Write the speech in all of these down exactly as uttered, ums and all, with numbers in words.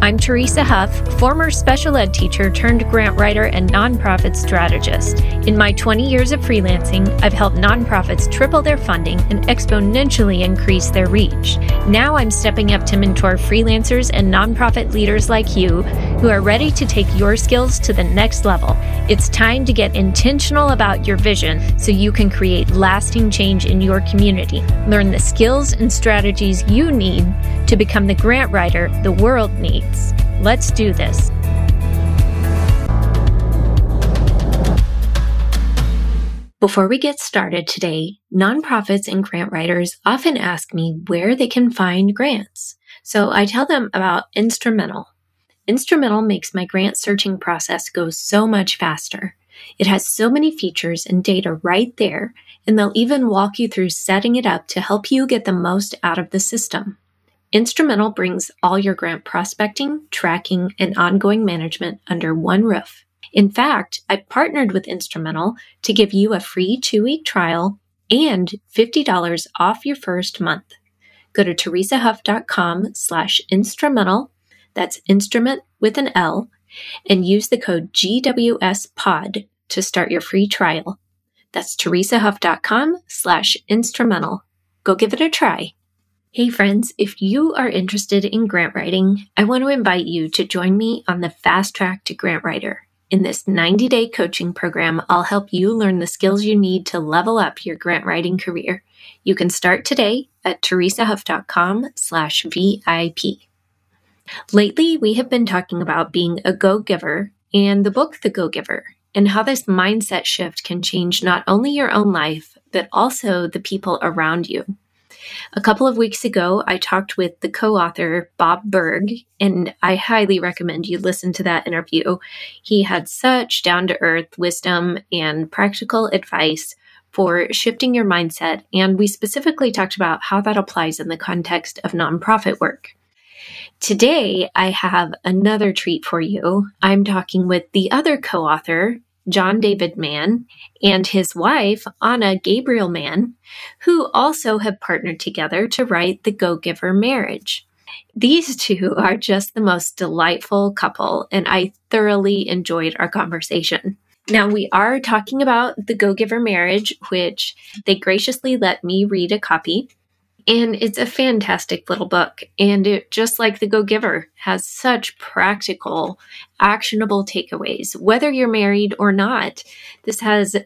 I'm Teresa Huff, former special ed teacher turned grant writer and nonprofit strategist. In my twenty years of freelancing, I've helped nonprofits triple their funding and exponentially increase their reach. Now I'm stepping up to mentor freelancers and nonprofit leaders like you who are ready to take your skills to the next level. It's time to get intentional about your vision so you can create lasting change in your community. Learn the skills and strategies you need to become the grant writer the world needs. Let's do this. Before we get started today, nonprofits and grant writers often ask me where they can find grants. So I tell them about Instrumentl. Instrumentl makes my grant searching process go so much faster. It has so many features and data right there, and they'll even walk you through setting it up to help you get the most out of the system. Instrumentl brings all your grant prospecting, tracking, and ongoing management under one roof. In fact, I partnered with Instrumentl to give you a free two-week trial and fifty dollars off your first month. Go to teresahuff.com slash Instrumentl, that's instrument with an L, and use the code G W S P O D to start your free trial. That's teresahuff.com slash Instrumentl. Go give it a try. Hey friends, if you are interested in grant writing, I want to invite you to join me on the Fast Track to Grant Writer. In this ninety-day coaching program, I'll help you learn the skills you need to level up your grant writing career. You can start today at teresahuff.com slash VIP. Lately, we have been talking about being a go-giver and the book The Go-Giver, and how this mindset shift can change not only your own life, but also the people around you. A couple of weeks ago, I talked with the co-author, Bob Burg, and I highly recommend you listen to that interview. He had such down-to-earth wisdom and practical advice for shifting your mindset, and we specifically talked about how that applies in the context of nonprofit work. Today, I have another treat for you. I'm talking with the other co-author, John David Mann, and his wife, Anna Gabriel Mann, who also have partnered together to write The Go-Giver Marriage. These two are just the most delightful couple, and I thoroughly enjoyed our conversation. Now, we are talking about The Go-Giver Marriage, which they graciously let me read a copy. And it's a fantastic little book. And it, just like The Go-Giver, has such practical, actionable takeaways. Whether you're married or not, this has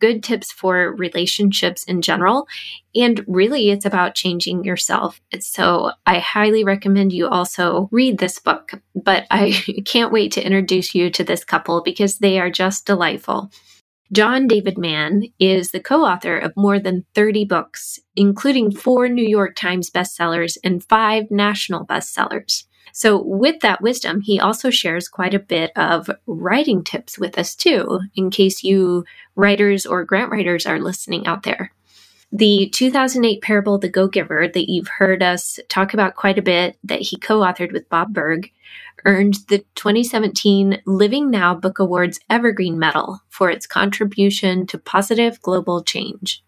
good tips for relationships in general. And really, it's about changing yourself. And so I highly recommend you also read this book. But I can't wait to introduce you to this couple because they are just delightful. John David Mann is the co-author of more than thirty books, including four New York Times bestsellers and five national bestsellers. So with that wisdom, he also shares quite a bit of writing tips with us too, in case you writers or grant writers are listening out there. The two thousand eight parable, The Go-Giver, that you've heard us talk about quite a bit, that he co-authored with Bob Burg, earned the twenty seventeen Living Now Book Awards Evergreen Medal for its contribution to positive global change.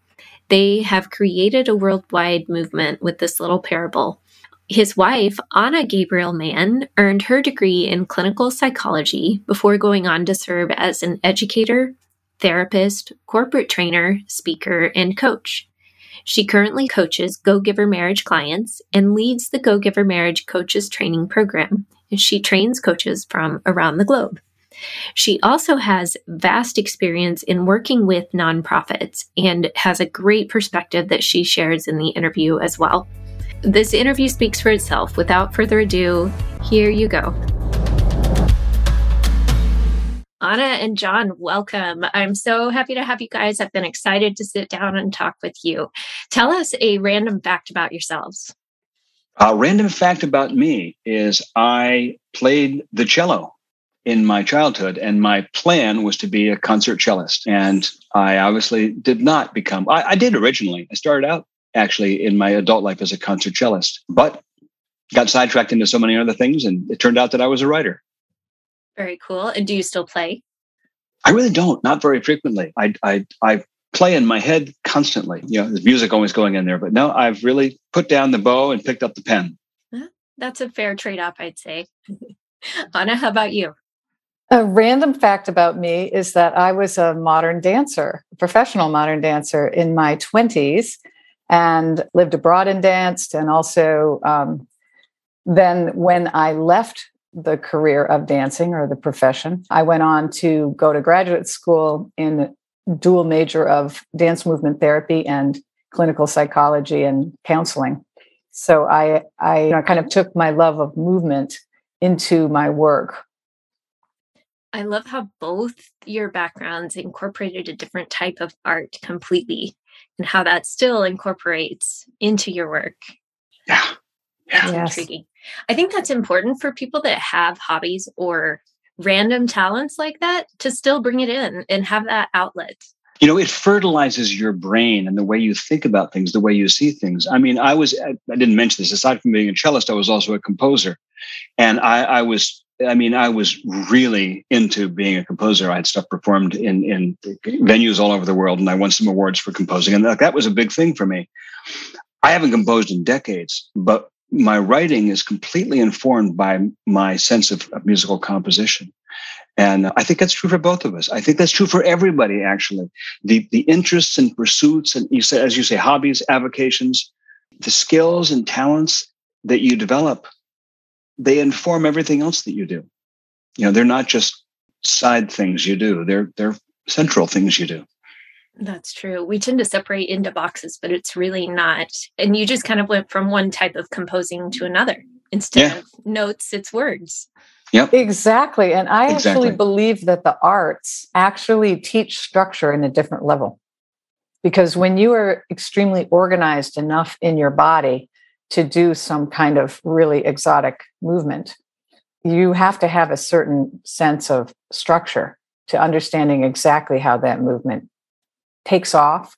They have created a worldwide movement with this little parable. His wife, Anna Gabriel Mann, earned her degree in clinical psychology before going on to serve as an educator, therapist, corporate trainer, speaker, and coach. She currently coaches Go Giver Marriage clients and leads the Go Giver Marriage Coaches Training Program. She trains coaches from around the globe. She also has vast experience in working with nonprofits and has a great perspective that she shares in the interview as well. This interview speaks for itself. Without further ado, here you go. Anna and John, welcome. I'm so happy to have you guys. I've been excited to sit down and talk with you. Tell us a random fact about yourselves. A random fact about me is I played the cello in my childhood, and my plan was to be a concert cellist. And I obviously did not become, I, I did originally. I started out actually in my adult life as a concert cellist, but got sidetracked into so many other things, and it turned out that I was a writer. Very cool. And do you still play? I really don't. Not very frequently. I I I play in my head constantly. You know, there's music always going in there. But no, I've really put down the bow and picked up the pen. That's a fair trade-off, I'd say. Anna, how about you? A random fact about me is that I was a modern dancer, a professional modern dancer in my twenties, and lived abroad and danced. And also um, then when I left the career of dancing or the profession, I went on to go to graduate school in dual major of dance movement therapy and clinical psychology and counseling. So I, I you know, kind of took my love of movement into my work. I love how both your backgrounds incorporated a different type of art completely, and how that still incorporates into your work. Yeah. Yeah. That's yes. intriguing. I think that's important for people that have hobbies or random talents like that to still bring it in and have that outlet. You know, it fertilizes your brain and the way you think about things, the way you see things. I mean, I was, I didn't mention this, aside from being a cellist, I was also a composer. And I, I was, I mean, I was really into being a composer. I had stuff performed in, in venues all over the world, and I won some awards for composing. And that was a big thing for me. I haven't composed in decades, but my writing is completely informed by my sense of, of musical composition. And I think that's true for both of us. I think that's true for everybody, actually. The the interests and pursuits, and you say, as you say, hobbies, avocations, the skills and talents that you develop, they inform everything else that you do. You know, they're not just side things you do. They're they're central things you do. That's true. We tend to separate into boxes, but it's really not. And you just kind of went from one type of composing to another. Instead yeah. of notes, it's words. Yep. Exactly. And I exactly. actually believe that the arts actually teach structure in a different level. Because when you are extremely organized enough in your body to do some kind of really exotic movement, you have to have a certain sense of structure to understanding exactly how that movement takes off,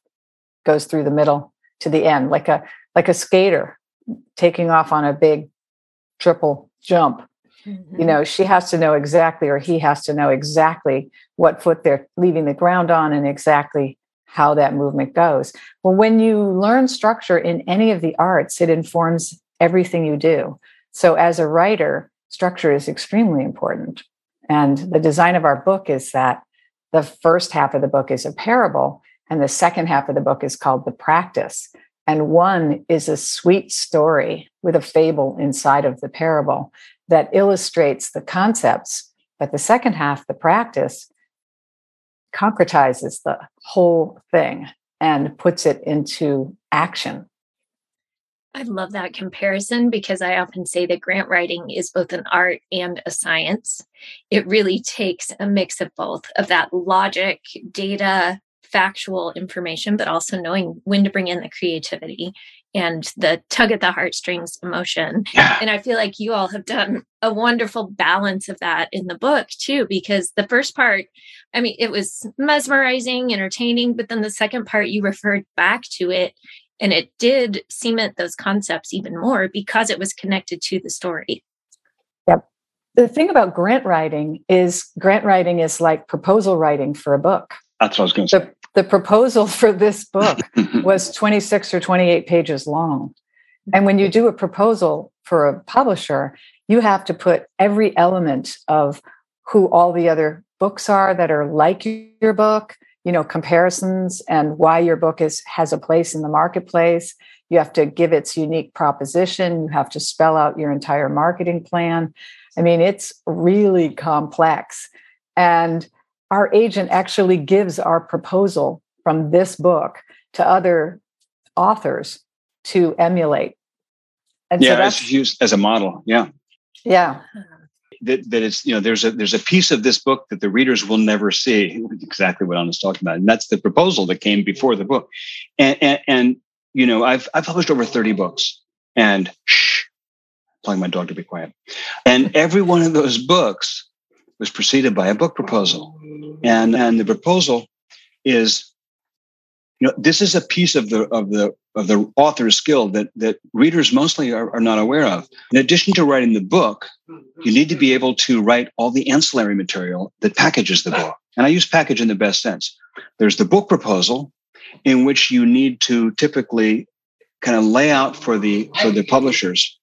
goes through the middle to the end, like a like a skater taking off on a big triple jump. Mm-hmm. You know, she has to know exactly, or he has to know exactly what foot they're leaving the ground on and exactly how that movement goes. Well, when you learn structure in any of the arts, it informs everything you do. So as a writer, structure is extremely important. And the design of our book is that the first half of the book is a parable, and the second half of the book is called The Practice. And one is a sweet story with a fable inside of the parable that illustrates the concepts. But the second half, The Practice, concretizes the whole thing and puts it into action. I love that comparison, because I often say that grant writing is both an art and a science. It really takes a mix of both, of that logic, data, factual information, but also knowing when to bring in the creativity and the tug at the heartstrings emotion. Yeah. And I feel like you all have done a wonderful balance of that in the book too, because the first part, I mean, it was mesmerizing, entertaining, but then the second part, you referred back to it, and it did cement those concepts even more because it was connected to the story. Yep. The thing about grant writing is grant writing is like proposal writing for a book. That's what I was going to say. The proposal for this book was twenty-six or twenty-eight pages long. And when you do a proposal for a publisher, you have to put every element of who all the other books are that are like your book, you know, comparisons and why your book is has a place in the marketplace. You have to give its unique proposition. You have to spell out your entire marketing plan. I mean, it's really complex. And our agent actually gives our proposal from this book to other authors to emulate. And yeah, so that's used as a model. Yeah. Yeah. That, that it's, you know, there's a, there's a piece of this book that the readers will never see, exactly what Anna's talking about. And that's the proposal that came before the book. And, and, and you know, I've, I've published over thirty books, and shh, telling my dog to be quiet. And every one of those books was preceded by a book proposal. And and the proposal is You know, this is a piece of the of the of the author's skill that that readers mostly are, are not aware of. In addition to writing the book, you need to be able to write all the ancillary material that packages the book. And I use package in the best sense. There's the book proposal, in which you need to typically kind of lay out for the for the publishers,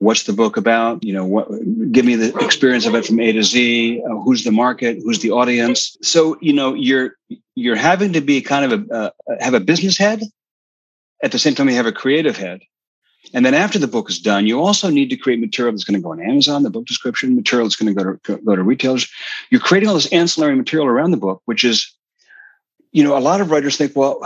what's the book about? You know, what, give me the experience of it from A to Z. Uh, who's the market? Who's the audience? So, you know, you're you're having to be kind of a uh, have a business head, at the same time you have a creative head, and then after the book is done, you also need to create material that's going to go on Amazon, the book description material that's going to go to go to retailers. You're creating all this ancillary material around the book, which is, you know, a lot of writers think, well,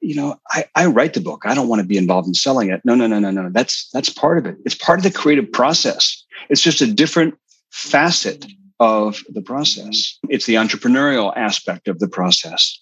you know, I, I write the book. I don't want to be involved in selling it. No, no, no, no, no. That's that's part of it. It's part of the creative process. It's just a different facet of the process. It's the entrepreneurial aspect of the process.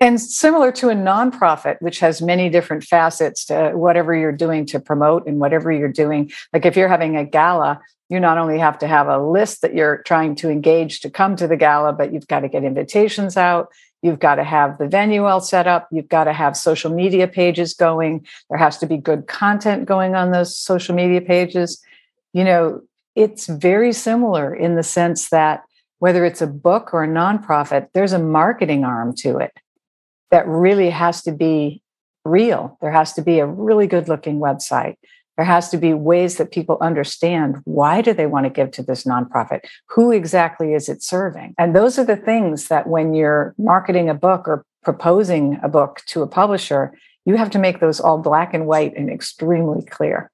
And similar to a nonprofit, which has many different facets to whatever you're doing to promote and whatever you're doing. Like if you're having a gala, you not only have to have a list that you're trying to engage to come to the gala, but you've got to get invitations out. You've got to have the venue all set up. You've got to have social media pages going. There has to be good content going on those social media pages. You know, it's very similar in the sense that whether it's a book or a nonprofit, there's a marketing arm to it that really has to be real. There has to be a really good-looking website. There has to be ways that people understand, why do they want to give to this nonprofit? Who exactly is it serving? And those are the things that when you're marketing a book or proposing a book to a publisher, you have to make those all black and white and extremely clear.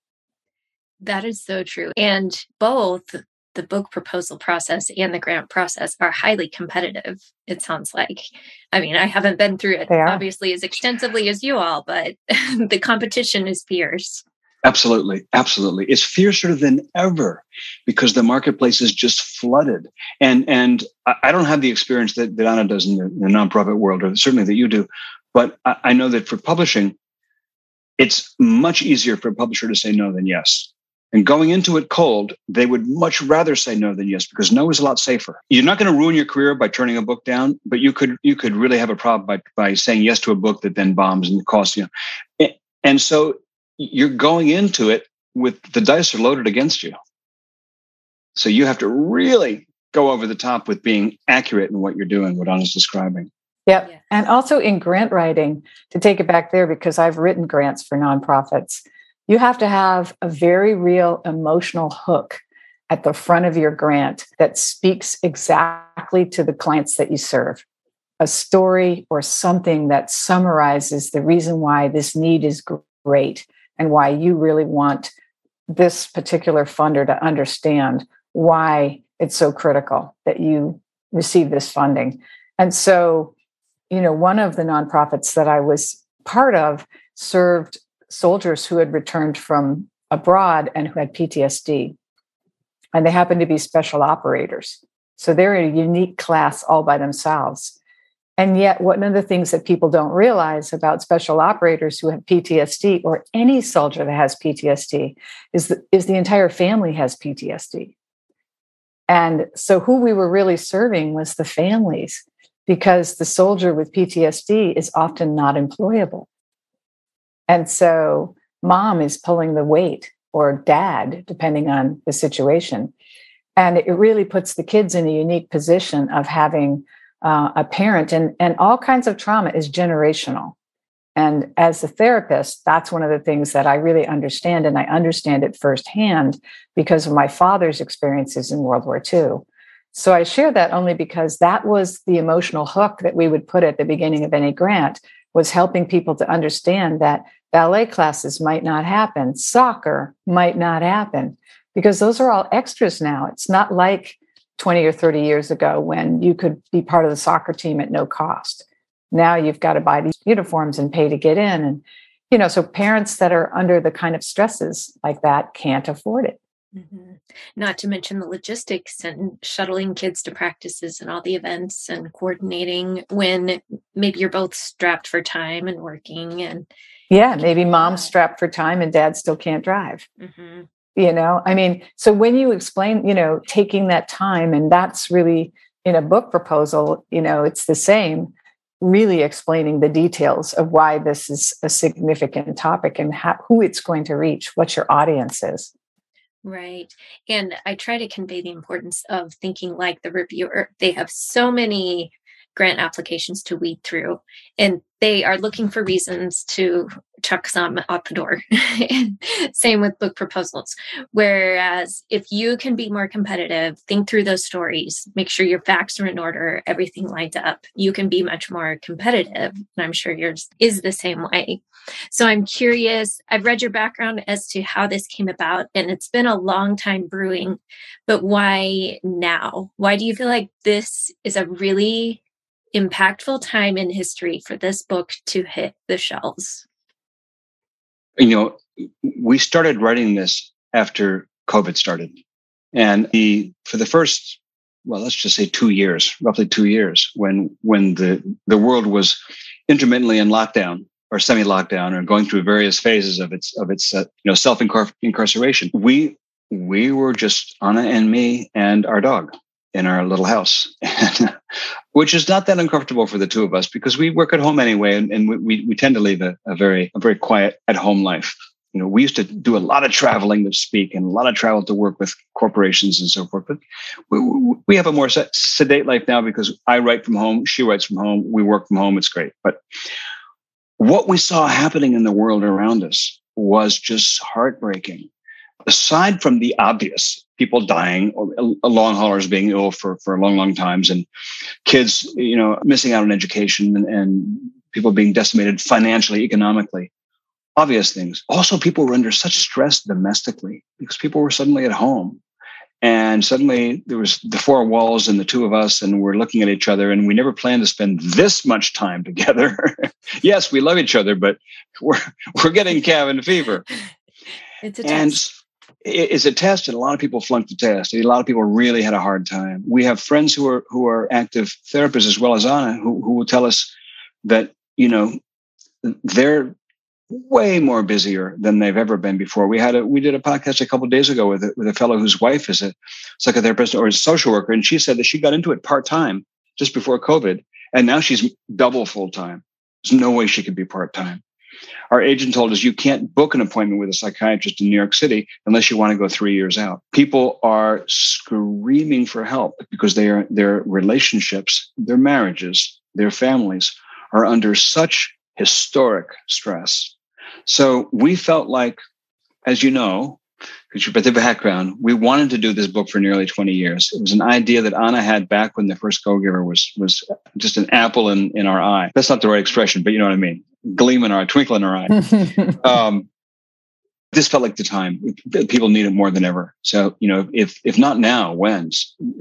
That is so true. And both the book proposal process and the grant process are highly competitive, it sounds like. I mean, I haven't been through it, obviously, as extensively as you all, but the competition is fierce. Absolutely. Absolutely. It's fiercer than ever because the marketplace is just flooded. And and I don't have the experience that, that Anna does in the, in the nonprofit world, or certainly that you do. But I, I know that for publishing, it's much easier for a publisher to say no than yes. And going into it cold, they would much rather say no than yes, because no is a lot safer. You're not going to ruin your career by turning a book down, but you could you could really have a problem by, by saying yes to a book that then bombs and costs you. And, and so you're going into it with the dice are loaded against you. So you have to really go over the top with being accurate in what you're doing, what Anna's describing. Yep. Yeah. And also in grant writing, to take it back there, because I've written grants for nonprofits, you have to have a very real emotional hook at the front of your grant that speaks exactly to the clients that you serve. A story or something that summarizes the reason why this need is great, and why you really want this particular funder to understand why it's so critical that you receive this funding. And so, you know, one of the nonprofits that I was part of served soldiers who had returned from abroad and who had P T S D. And they happened to be special operators. So they're in a unique class all by themselves. And yet, one of the things that people don't realize about special operators who have P T S D, or any soldier that has P T S D, is the, is the entire family has P T S D. And so who we were really serving was the families, because the soldier with P T S D is often not employable. And so mom is pulling the weight, or dad, depending on the situation. And it really puts the kids in a unique position of having Uh, a parent, and, and all kinds of trauma is generational. And as a therapist, that's one of the things that I really understand. And I understand it firsthand because of my father's experiences in World War Two. So I share that only because that was the emotional hook that we would put at the beginning of any grant, was helping people to understand that ballet classes might not happen. Soccer might not happen, because those are all extras now. It's not like twenty or thirty years ago when you could be part of the soccer team at no cost. Now you've got to buy these uniforms and pay to get in. And, you know, so parents that are under the kind of stresses like that can't afford it. Mm-hmm. Not to mention the logistics and shuttling kids to practices and all the events and coordinating when maybe you're both strapped for time and working. And yeah, maybe mom's strapped for time and dad still can't drive. Mm-hmm. You know, I mean, so when you explain, you know, taking that time, and that's really in a book proposal, you know, it's the same. really explaining the details of why this is a significant topic and how, who it's going to reach, what your audience is. Right. And I try to convey the importance of thinking like the reviewer. They have so many grant applications to weed through, and they are looking for reasons to chuck some out the door. Same with book proposals. Whereas if you can be more competitive, think through those stories, make sure your facts are in order, everything lined up, you can be much more competitive. And I'm sure yours is the same way. So I'm curious, I've read your background as to how this came about, and it's been a long time brewing, but why now? Why do you feel like this is a really impactful time in history for this book to hit the shelves? You know, we started writing this after COVID started. And the for the first, well, let's just say two years, roughly two years, when when the, the world was intermittently in lockdown or semi-lockdown or going through various phases of its of its uh, you know self-incarceration, we we were just Anna and me and our dog in our little house, which is not that uncomfortable for the two of us because we work at home anyway, and, and we we tend to live a, a very a very quiet at home life. You know, we used to do a lot of traveling to speak and a lot of travel to work with corporations and so forth. But we we have a more sedate life now because I write from home, she writes from home, we work from home. It's great. But what we saw happening in the world around us was just heartbreaking. Aside from the obvious, people dying, or long haulers being ill for, for long, long times, and kids, you know, missing out on education, and, and people being decimated financially, economically, obvious things. Also, people were under such stress domestically because people were suddenly at home, and suddenly there was the four walls and the two of us, and we're looking at each other, and we never planned to spend this much time together. Yes, we love each other, but we're we're getting cabin fever. It's a test. It's a test, and a lot of people flunked the test. A lot of people really had a hard time. We have friends who are who are active therapists as well as Anna, who, who will tell us that, you know, they're way more busier than they've ever been before. We had a we did a podcast a couple of days ago with a, with a fellow whose wife is a psychotherapist or a social worker, and she said that she got into it part time just before COVID, and now she's double full time. There's no way she could be part time. Our agent told us you can't book an appointment with a psychiatrist in New York City unless you want to go three years out. People are screaming for help because they are, their relationships, their marriages, their families are under such historic stress. So we felt like, as you know, because you've got the background, we wanted to do this book for nearly twenty years. It was an idea that Anna had back when the first Go Giver was was just an apple in, in our eye. That's not the right expression, but you know what I mean. Gleam in our eye, twinkle in our eye. um, this felt like the time. People need it more than ever. So, you know, if if not now, when?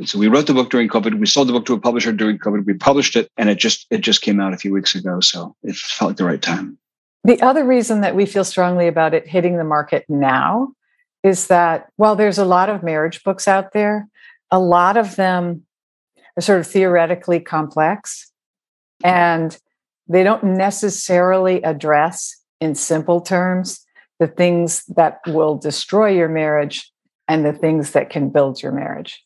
So we wrote the book during COVID. We sold the book to a publisher during COVID. We published it, and it just it just came out a few weeks ago. So it felt like the right time. The other reason that we feel strongly about it hitting the market now is that while there's a lot of marriage books out there, a lot of them are sort of theoretically complex, and they don't necessarily address in simple terms the things that will destroy your marriage and the things that can build your marriage.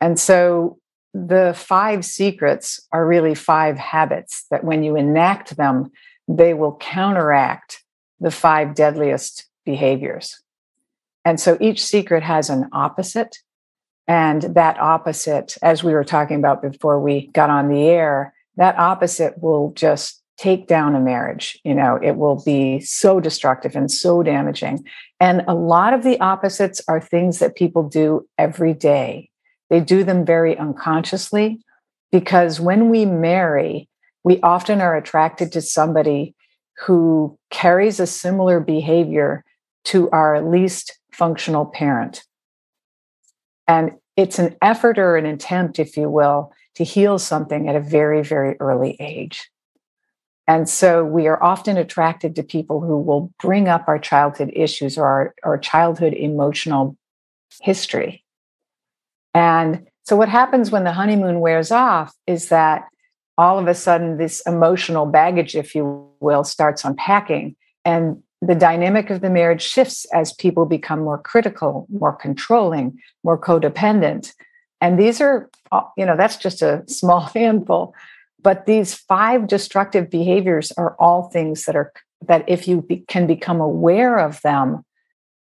And so the five secrets are really five habits that when you enact them, they will counteract the five deadliest behaviors. And so each secret has an opposite, and that opposite, as we were talking about before we got on the air, that opposite will just take down a marriage. You know, it will be so destructive and so damaging. And a lot of the opposites are things that people do every day. They do them very unconsciously, because when we marry, we often are attracted to somebody who carries a similar behavior to our least functional parent. And it's an effort or an attempt, if you will, to heal something at a very, very early age. And so we are often attracted to people who will bring up our childhood issues or our, our childhood emotional history. And so what happens when the honeymoon wears off is that all of a sudden this emotional baggage, if you will, starts unpacking. And the dynamic of the marriage shifts as people become more critical, more controlling, more codependent. And these are, you know, that's just a small handful But these five destructive behaviors are all things that are that if you be, can become aware of them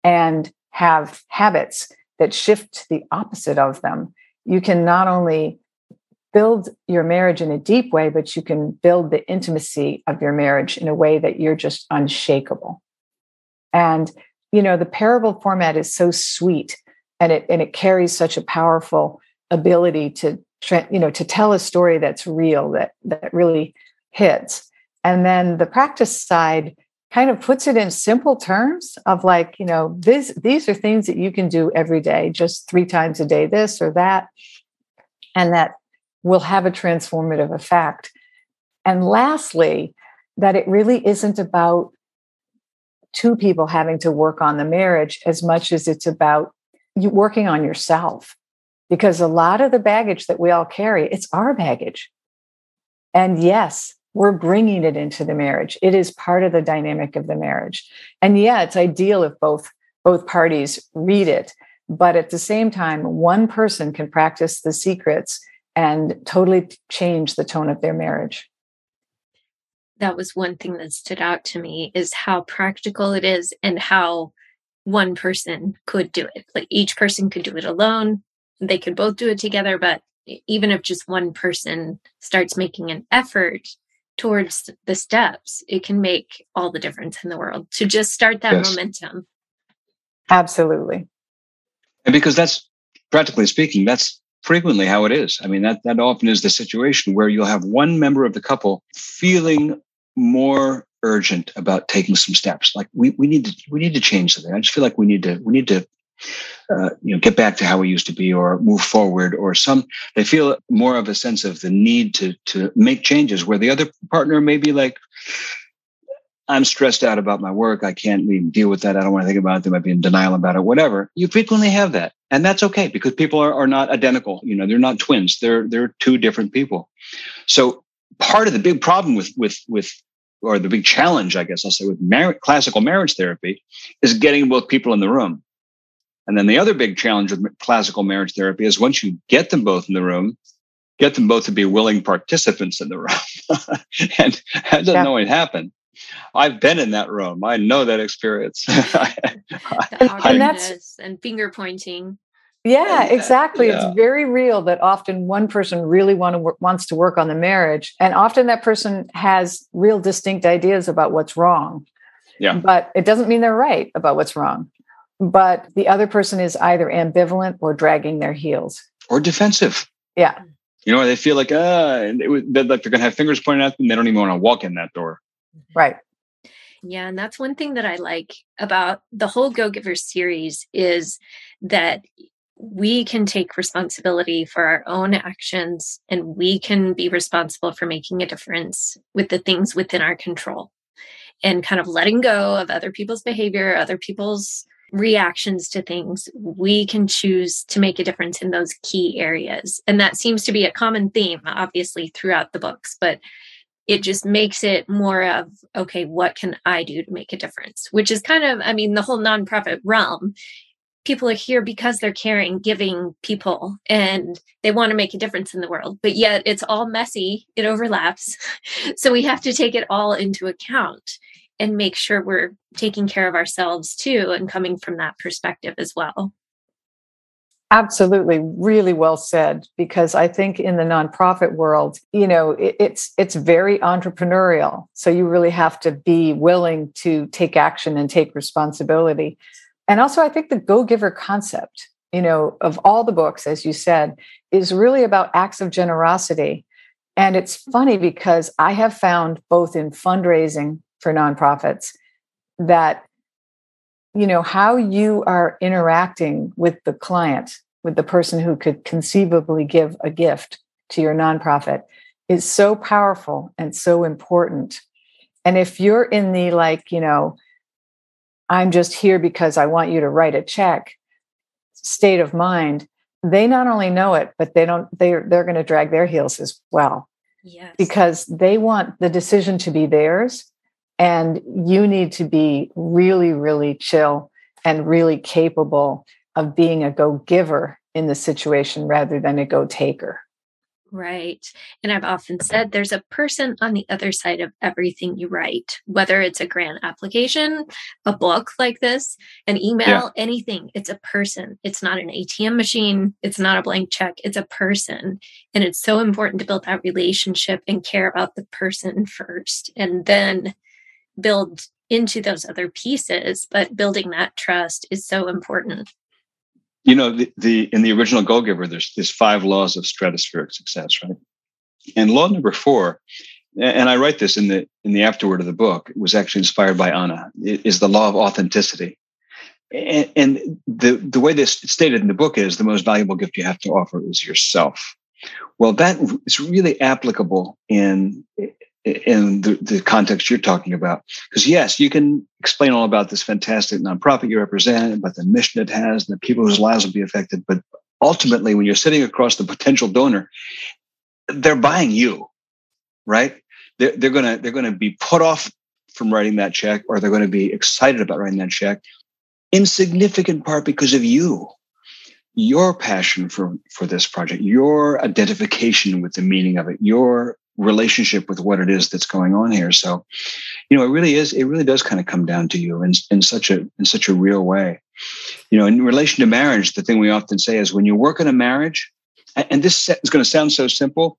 and have habits that shift to the opposite of them, you can not only build your marriage in a deep way, but you can build the intimacy of your marriage in a way that you're just unshakable. And, you know, the parable format is so sweet, and it and it carries such a powerful ability to, you know, to tell a story that's real, that that really hits. And then the practice side kind of puts it in simple terms of like, you know, this, these are things that you can do every day, just three times a day, this or that, and that will have a transformative effect. And lastly, that it really isn't about two people having to work on the marriage as much as it's about you working on yourself. Because a lot of the baggage that we all carry, it's our baggage. And yes, we're bringing it into the marriage. It is part of the dynamic of the marriage. And yeah, it's ideal if both, both parties read it. But at the same time, one person can practice the secrets and totally change the tone of their marriage. That was one thing that stood out to me, is how practical it is and how one person could do it. Like each person could do it alone. They could both do it together, but even if just one person starts making an effort towards the steps, it can make all the difference in the world to just start that yes. momentum. Absolutely. And because that's, practically speaking, that's frequently how it is. I mean, that, that often is the situation where you'll have one member of the couple feeling more urgent about taking some steps. Like we, we need to, we need to change something. I just feel like we need to, we need to, Uh, you know, get back to how we used to be, or move forward, or some. They feel more of a sense of the need to to make changes, where the other partner may be like, "I'm stressed out about my work. I can't even deal with that. I don't want to think about it. They might be in denial about it. Whatever." You frequently have that, and that's okay, because people are, are not identical. You know, they're not twins. They're they're two different people. So part of the big problem with with with or the big challenge, I guess I'll say, with mar- classical marriage therapy is getting both people in the room. And then the other big challenge with classical marriage therapy is once you get them both in the room, get them both to be willing participants in the room. And that doesn't yeah. always happen. I've been in that room. I know that experience. and, and that's and finger pointing. Yeah, and, exactly. Yeah. It's very real that often one person really want to, wants to work on the marriage. And often that person has real distinct ideas about what's wrong. Yeah. But it doesn't mean they're right about what's wrong. But the other person is either ambivalent or dragging their heels. Or defensive. Yeah. You know, they feel like, ah, and it was, they're like they're going to have fingers pointed at them. They don't even want to walk in that door. Right. Yeah. And that's one thing that I like about the whole Go Giver series is that we can take responsibility for our own actions, and we can be responsible for making a difference with the things within our control, and kind of letting go of other people's behavior, other people's reactions to things. We can choose to make a difference in those key areas. And that seems to be a common theme, obviously, throughout the books, but it just makes it more of, okay, what can I do to make a difference? Which is kind of, I mean, the whole nonprofit realm. People are here because they're caring, giving people, and they want to make a difference in the world, but yet it's all messy. It overlaps. So we have to take it all into account and make sure we're taking care of ourselves too, and coming from that perspective as well. Absolutely. Really well said, because I think in the nonprofit world, you know, it, it's, it's very entrepreneurial. So you really have to be willing to take action and take responsibility. And also I think the go-giver concept, you know, of all the books, as you said, is really about acts of generosity. And it's funny because I have found both in fundraising for nonprofits that, you know, how you are interacting with the client, with the person who could conceivably give a gift to your nonprofit, is so powerful and so important. And if you're in the, like, you know, I'm just here because I want you to write a check state of mind, they not only know it, but they don't, they're, they're going to drag their heels as well. Yes. Because they want the decision to be theirs. And you need to be really, really chill and really capable of being a go-giver in the situation rather than a go-taker. Right. And I've often said there's a person on the other side of everything you write, whether it's a grant application, a book like this, an email, yeah. anything. It's a person. It's not an A T M machine. It's not a blank check. It's a person. And it's so important to build that relationship and care about the person first, and then build into those other pieces. But building that trust is so important. You know, the, the in the original Go Giver, there's there's five laws of stratospheric success, right? And law number four, and I write this in the in the afterword of the book, it was actually inspired by Anna, is the law of authenticity. And, and the the way this it's stated in the book is the most valuable gift you have to offer is yourself. Well, that is really applicable in in the, the context you're talking about. Because yes, you can explain all about this fantastic nonprofit you represent, about the mission it has, and the people whose lives will be affected. But ultimately, when you're sitting across the potential donor, they're buying you, right? They're, they're gonna they're gonna be put off from writing that check, or they're gonna be excited about writing that check, in significant part because of you, your passion for, for this project, your identification with the meaning of it, your relationship with what it is that's going on here. So, you know, it really is, it really does kind of come down to you in, in such a, in such a real way. You know, in relation to marriage, the thing we often say is when you work on a marriage, and this is going to sound so simple,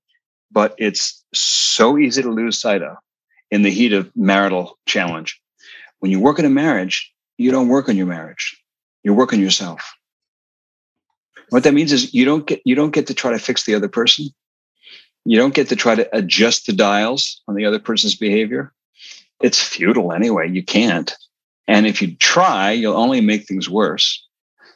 but it's so easy to lose sight of in the heat of marital challenge. When you work on a marriage, you don't work on your marriage, you work on yourself. What that means is you don't get, you don't get to try to fix the other person. You don't get to try to adjust the dials on the other person's behavior. It's futile anyway. You can't. And if you try, you'll only make things worse.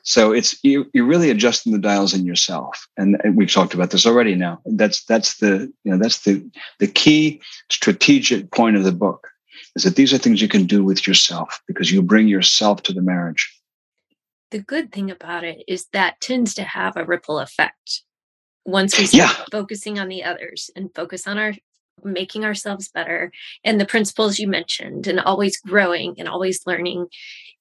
So it's you, you're really adjusting the dials in yourself. And, and we've talked about this already now. That's that's the you know that's the the key strategic point of the book, is that these are things you can do with yourself because you bring yourself to the marriage. The good thing about it is that tends to have a ripple effect. Once we start yeah. focusing on the others and focus on our making ourselves better and the principles you mentioned and always growing and always learning.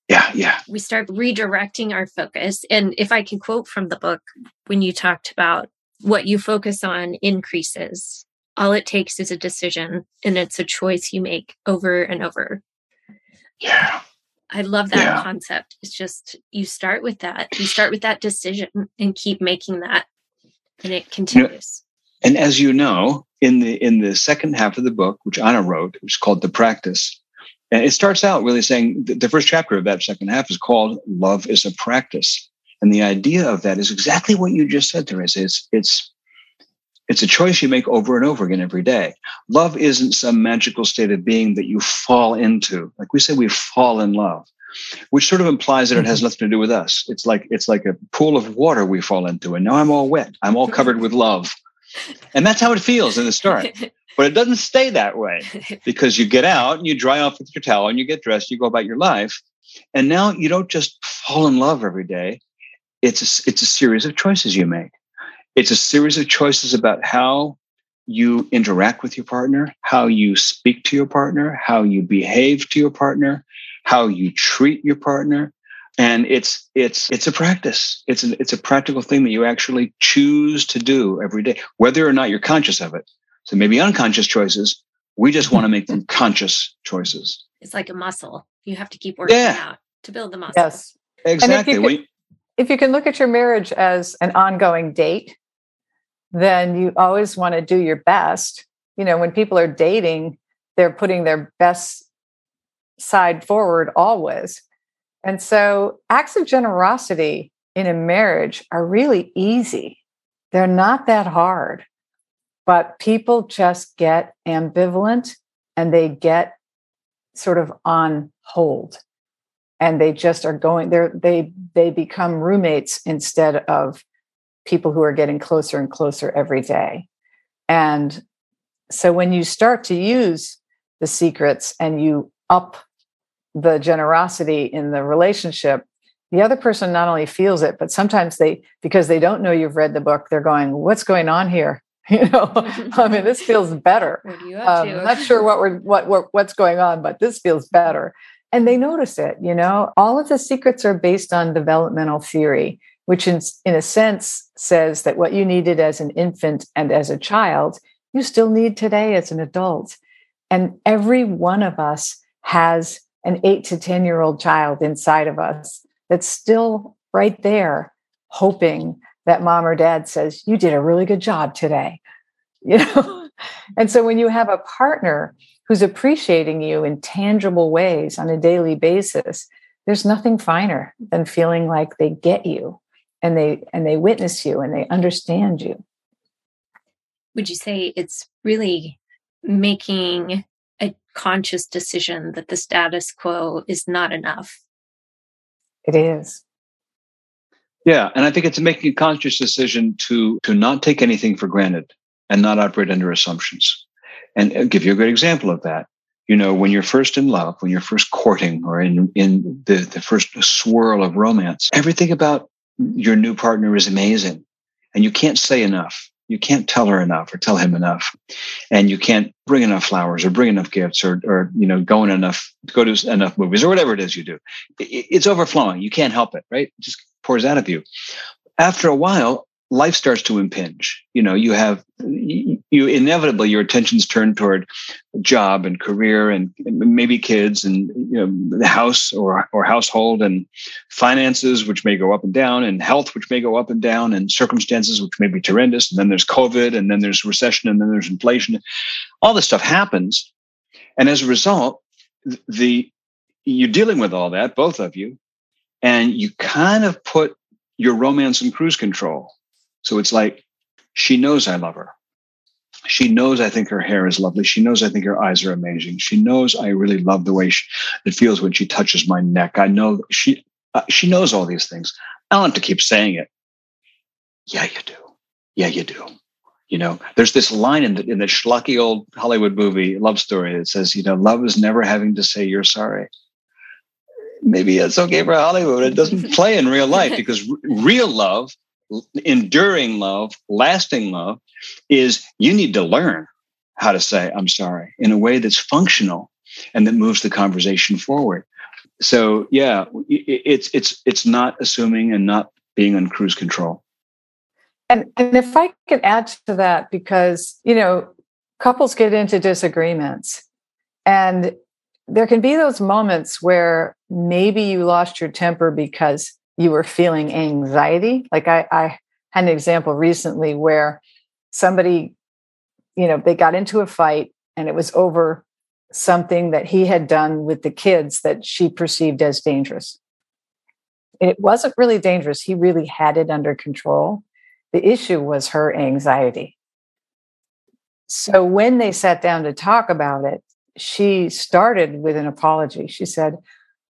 Yeah, yeah. We start redirecting our focus. And if I can quote from the book, when you talked about what you focus on increases, all it takes is a decision, and it's a choice you make over and over. Yeah. I love that yeah. concept. It's just, you start with that. You start with that decision and keep making that. And it continues. You know, and as you know, in the in the second half of the book, which Anna wrote, which is called The Practice, and it starts out really saying the first chapter of that second half is called Love is a Practice. And the idea of that is exactly what you just said, Teresa. It's, it's, it's a choice you make over and over again every day. Love isn't some magical state of being that you fall into. Like we say, we fall in love, which sort of implies that it has nothing to do with us. It's like it's like a pool of water we fall into, and now I'm all wet. I'm all covered with love. And that's how it feels in the start. But it doesn't stay that way, because you get out and you dry off with your towel and you get dressed, you go about your life. And now you don't just fall in love every day. It's a, it's a series of choices you make. It's a series of choices about how you interact with your partner, how you speak to your partner, how you behave to your partner, how you treat your partner. And it's it's it's a practice. It's a, it's a practical thing that you actually choose to do every day, whether or not you're conscious of it. So maybe unconscious choices, we just want to make them conscious choices. It's like a muscle. You have to keep working yeah. out to build the muscle. Yes, exactly. And if you, could, if you can look at your marriage as an ongoing date, then you always want to do your best. You know, when people are dating, they're putting their best side forward always. And so acts of generosity in a marriage are really easy. They're not that hard, but people just get ambivalent and they get sort of on hold, and they just are going there. They, they become roommates instead of people who are getting closer and closer every day. And so when you start to use the secrets and you up the generosity in the relationship, the other person not only feels it, but sometimes they, because they don't know you've read the book, they're going, what's going on here? You know, I mean, this feels better. What are you up um, to? I'm not sure what we're, what, what, what's going on, but this feels better. And they notice it, you know, all of the secrets are based on developmental theory. which in, in a sense says that what you needed as an infant and as a child, you still need today as an adult. And every one of us has an eight to ten-year-old child inside of us that's still right there hoping that mom or dad says, you did a really good job today, you know? And so when you have a partner who's appreciating you in tangible ways on a daily basis, there's nothing finer than feeling like they get you and they and they witness you and they understand you. Would you say it's really making a conscious decision that the status quo is not enough? It is. Yeah, and I think it's making a conscious decision to to not take anything for granted and not operate under assumptions. And I'll give you a great example of that. You know, when you're first in love, when you're first courting or in, in the, the first swirl of romance, everything about your new partner is amazing. And you can't say enough. You can't tell her enough or tell him enough. And you can't bring enough flowers or bring enough gifts or, or you know, go, in enough, go to enough movies or whatever it is you do. It, it's overflowing. You can't help it, right? It just pours out of you. After a while, life starts to impinge. You know, you have, you inevitably, your attention's turned toward job and career and maybe kids and, you know, the house or, or household and finances, which may go up and down, and health, which may go up and down, and circumstances, which may be horrendous. And then there's COVID, and then there's recession, and then there's inflation. All this stuff happens. And as a result, the, you're dealing with all that, both of you, and you kind of put your romance in cruise control. So it's like, she knows I love her. She knows I think her hair is lovely. She knows I think her eyes are amazing. She knows I really love the way she, it feels when she touches my neck. I know she uh, she knows all these things. I don't have to keep saying it. Yeah, you do. Yeah, you do. You know, there's this line in the, in the schlocky old Hollywood movie, love story, that says, you know, love is never having to say you're sorry. Maybe it's okay for Hollywood. It doesn't play in real life because r- real love, enduring love, lasting love, is you need to learn how to say, I'm sorry, in a way that's functional and that moves the conversation forward. So yeah, it's, it's, it's not assuming and not being on cruise control. And, and if I could add to that, because, you know, couples get into disagreements and there can be those moments where maybe you lost your temper because you were feeling anxiety. Like I, I had an example recently where somebody, you know, they got into a fight and it was over something that he had done with the kids that she perceived as dangerous. It wasn't really dangerous. He really had it under control. The issue was her anxiety. So when they sat down to talk about it, she started with an apology. She said,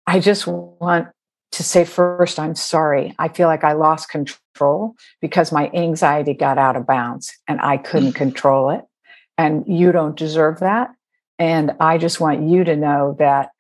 I just want to say first, I'm sorry. I feel like I lost control because my anxiety got out of bounds and I couldn't control it. And you don't deserve that. And I just want you to know that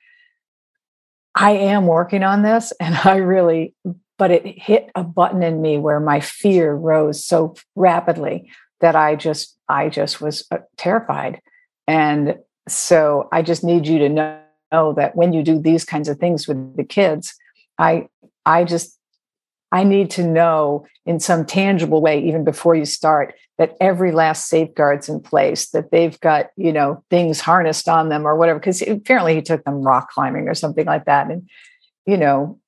I am working on this and I really, but it hit a button in me where my fear rose so rapidly that I just, I just was terrified. And so I just need you to know that when you do these kinds of things with the kids, I I just, I need to know in some tangible way, even before you start, that every last safeguard's in place, that they've got, you know, things harnessed on them or whatever, because apparently he took them rock climbing or something like that. And, you know,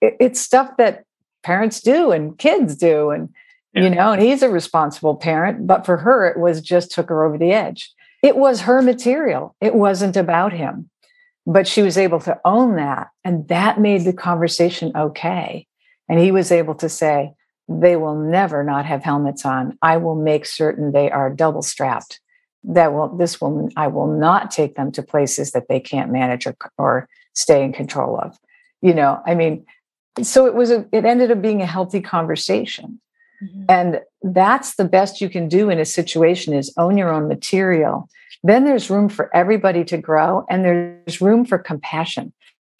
it, it's stuff that parents do and kids do. And, yeah. you know, and he's a responsible parent, but for her, it was just took her over the edge. It was her material. It wasn't about him. But she was able to own that. And that made the conversation okay. And he was able to say, they will never not have helmets on. I will make certain they are double strapped. That will, this will, I will not take them to places that they can't manage or, or stay in control of. You know, I mean, so it was, a, it ended up being a healthy conversation. Mm-hmm. And that's the best you can do in a situation is own your own material. Then there's room for everybody to grow and there's room for compassion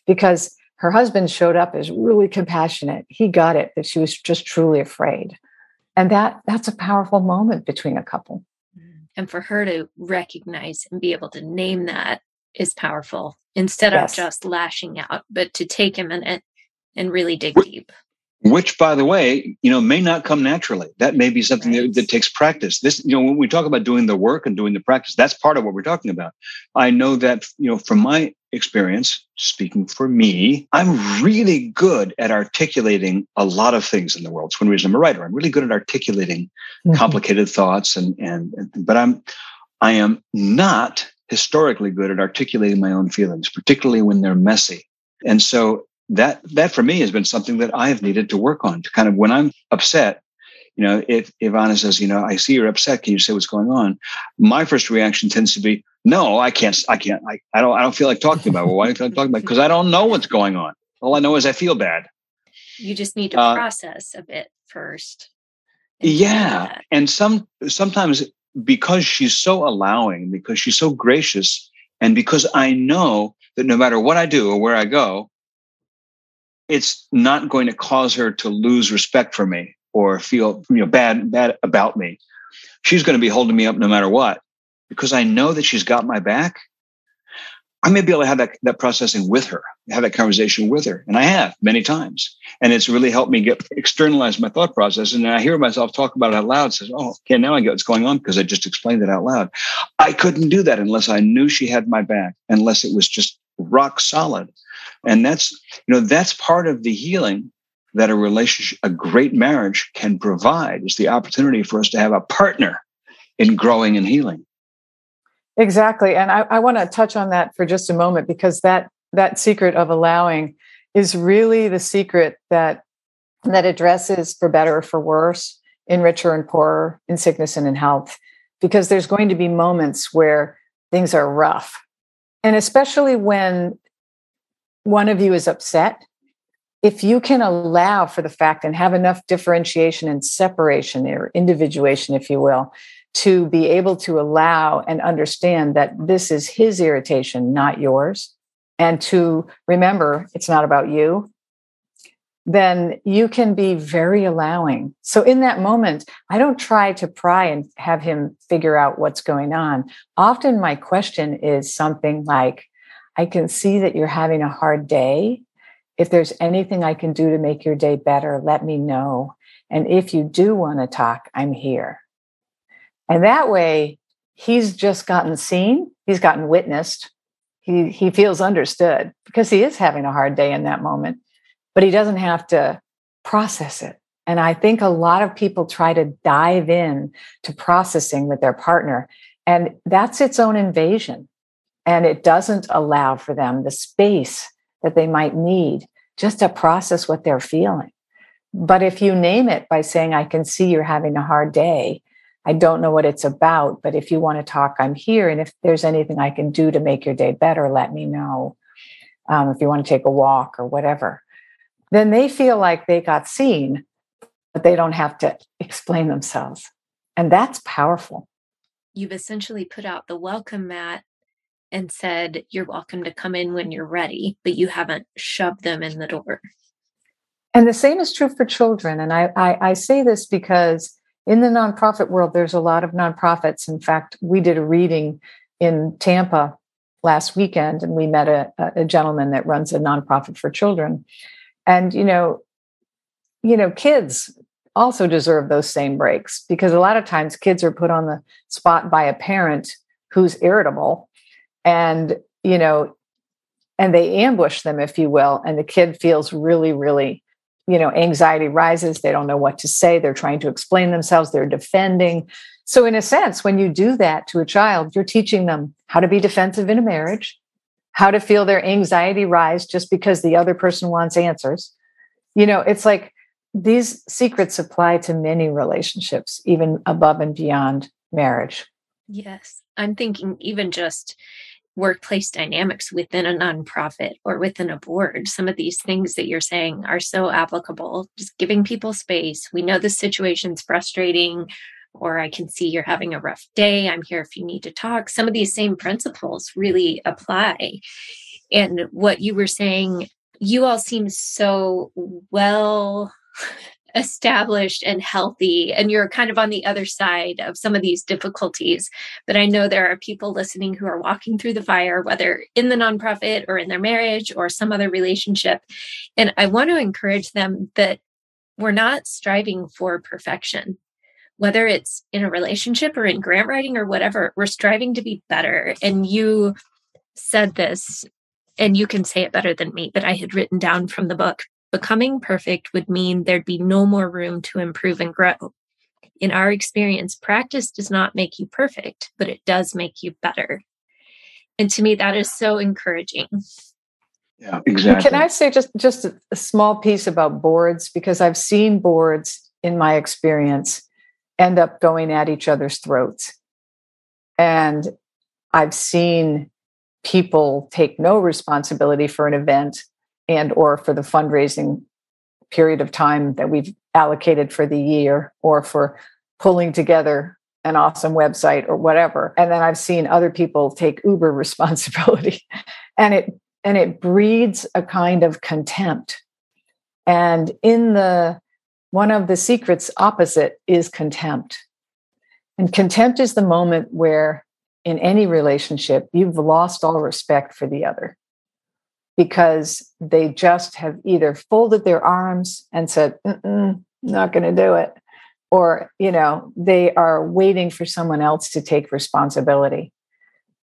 because her husband showed up as really compassionate. He got it that she was just truly afraid. And that that's a powerful moment between a couple. And for her to recognize and be able to name that is powerful instead of yes. just lashing out, but to take a minute and really dig deep. which, by the way, you know, may not come naturally. That may be something right. that, that takes practice. This, you know, when we talk about doing the work and doing the practice, that's part of what we're talking about. I know that, you know, from my experience, speaking for me, I'm really good at articulating a lot of things in the world. It's one reason I'm a writer. I'm really good at articulating mm-hmm. complicated thoughts, and, and and but I'm I am not historically good at articulating my own feelings, particularly when they're messy. And so that that for me has been something that I have needed to work on, to kind of, when I'm upset, you know, if, if Anna says, you know, I see you're upset, can you say what's going on? My first reaction tends to be, no, I can't, I can't, I, I don't, I don't feel like talking about it. Well, why don't I talk about it? Because I don't know what's going on. All I know is I feel bad. You just need to uh, process a bit first. Yeah. And some, sometimes because she's so allowing, because she's so gracious, and because I know that no matter what I do or where I go, it's not going to cause her to lose respect for me or feel, you know, bad, bad about me. She's going to be holding me up no matter what, because I know that she's got my back. I may be able to have that, that processing with her, have that conversation with her. And I have many times. And it's really helped me get externalize my thought process. And I hear myself talk about it out loud, says, oh, okay, now I get what's going on because I just explained it out loud. I couldn't do that unless I knew she had my back, unless it was just rock solid. And that's, you know, that's part of the healing that a relationship, a great marriage can provide, is the opportunity for us to have a partner in growing and healing. Exactly. And I, I want to touch on that for just a moment, because that that secret of allowing is really the secret that that addresses, for better or for worse, in richer and poorer, in sickness and in health, because there's going to be moments where things are rough. And especially when one of you is upset, if you can allow for the fact and have enough differentiation and separation, or individuation, if you will, to be able to allow and understand that this is his irritation, not yours, and to remember it's not about you, then you can be very allowing. So in that moment, I don't try to pry and have him figure out what's going on. Often my question is something like, I can see that you're having a hard day. If there's anything I can do to make your day better, let me know. And if you do want to talk, I'm here. And that way, he's just gotten seen. He's gotten witnessed. He he feels understood, because he is having a hard day in that moment, but he doesn't have to process it. And I think a lot of people try to dive in to processing with their partner, and that's its own invasion. And it doesn't allow for them the space that they might need just to process what they're feeling. But if you name it by saying, I can see you're having a hard day, I don't know what it's about, but if you want to talk, I'm here. And if there's anything I can do to make your day better, let me know. Um, if you want to take a walk or whatever, then they feel like they got seen, but they don't have to explain themselves. And that's powerful. You've essentially put out the welcome mat and said, you're welcome to come in when you're ready, but you haven't shoved them in the door. And the same is true for children. And I, I, I say this because in the nonprofit world, there's a lot of nonprofits. In fact, we did a reading in Tampa last weekend, and we met a, a gentleman that runs a nonprofit for children. And, you know, you know, kids also deserve those same breaks, because a lot of times kids are put on the spot by a parent who's irritable, and, you know, and they ambush them, if you will. And the kid feels really, really, you know, anxiety rises. They don't know what to say. They're trying to explain themselves. They're defending. So in a sense, when you do that to a child, you're teaching them how to be defensive in a marriage, how to feel their anxiety rise just because the other person wants answers. You know, it's like these secrets apply to many relationships, even above and beyond marriage. Yes. I'm thinking even just workplace dynamics within a nonprofit or within a board. Some of these things that you're saying are so applicable. Just giving people space. We know the situation's frustrating, or I can see you're having a rough day. I'm here if you need to talk. Some of these same principles really apply. And what you were saying, you all seem so well established and healthy, and you're kind of on the other side of some of these difficulties. But I know there are people listening who are walking through the fire, whether in the nonprofit or in their marriage or some other relationship. And I want to encourage them that we're not striving for perfection. Whether it's in a relationship or in grant writing or whatever, we're striving to be better. And you said this, and you can say it better than me, but I had written down from the book, becoming perfect would mean there'd be no more room to improve and grow. In our experience, practice does not make you perfect, but it does make you better. And to me, that is so encouraging. Yeah, exactly. Can I say just, just a small piece about boards? Because I've seen boards in my experience end up going at each other's throats. And I've seen people take no responsibility for an event and or for the fundraising period of time that we've allocated for the year or for pulling together an awesome website or whatever. And then I've seen other people take uber responsibility and it and it breeds a kind of contempt. And in the one of the secrets opposite is contempt. And contempt is the moment where in any relationship, you've lost all respect for the other because they just have either folded their arms and said, mm-mm, not going to do it. Or, you know, they are waiting for someone else to take responsibility.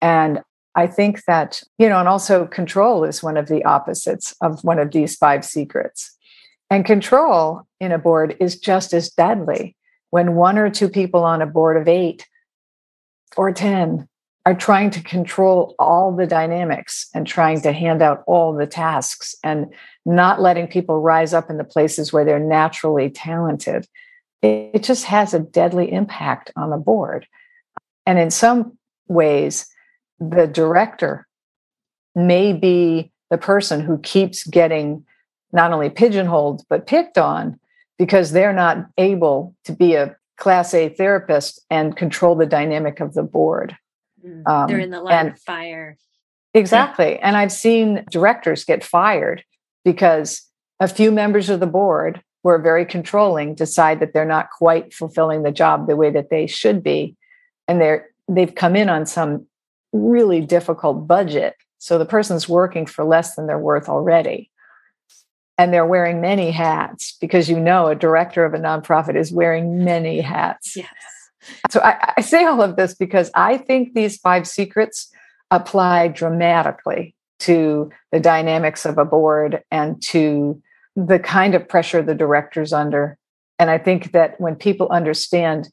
And I think that, you know, and also control is one of the opposites of one of these five secrets. And control in a board is just as deadly when one or two people on a board of eight or ten are trying to control all the dynamics and trying to hand out all the tasks and not letting people rise up in the places where they're naturally talented. It just has a deadly impact on the board. And in some ways, the director may be the person who keeps getting not only pigeonholed, but picked on because they're not able to be a class A therapist and control the dynamic of the board. Mm, um, they're in the line and, of fire. Exactly. Yeah. And I've seen directors get fired because a few members of the board who are very controlling decide that they're not quite fulfilling the job the way that they should be. And they're, they've come in on some really difficult budget. So the person's working for less than they're worth already. And they're wearing many hats because, you know, a director of a nonprofit is wearing many hats. Yes. So I, I say all of this because I think these five secrets apply dramatically to the dynamics of a board and to the kind of pressure the director's under. And I think that when people understand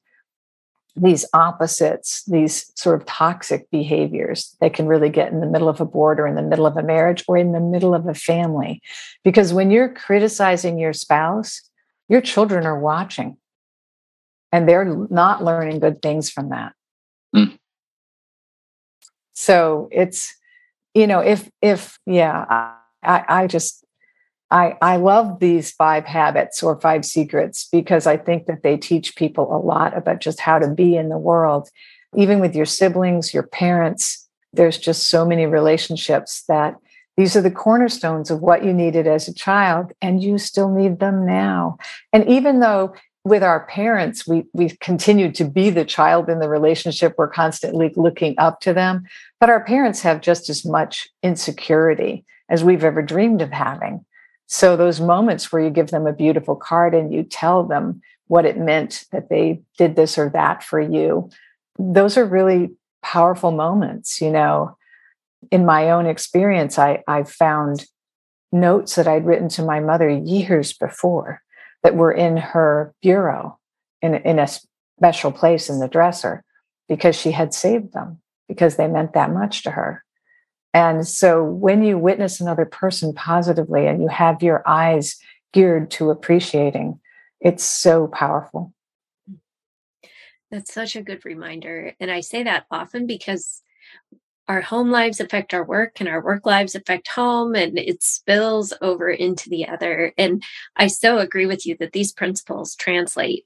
these opposites, these sort of toxic behaviors, they can really get in the middle of a board or in the middle of a marriage or in the middle of a family. Because when you're criticizing your spouse, your children are watching and they're not learning good things from that. Mm. So it's, you know, if, if, yeah, I, I just, I, I love these five habits or five secrets because I think that they teach people a lot about just how to be in the world, even with your siblings, your parents. There's just so many relationships that these are the cornerstones of what you needed as a child, and you still need them now. And even though with our parents, we, we continue to be the child in the relationship, we're constantly looking up to them, but our parents have just as much insecurity as we've ever dreamed of having. So those moments where you give them a beautiful card and you tell them what it meant that they did this or that for you, those are really powerful moments. You know, in my own experience, I, I found notes that I'd written to my mother years before that were in her bureau in, in a special place in the dresser because she had saved them because they meant that much to her. And so when you witness another person positively and you have your eyes geared to appreciating, it's so powerful. That's such a good reminder. And I say that often because our home lives affect our work and our work lives affect home, and it spills over into the other. And I so agree with you that these principles translate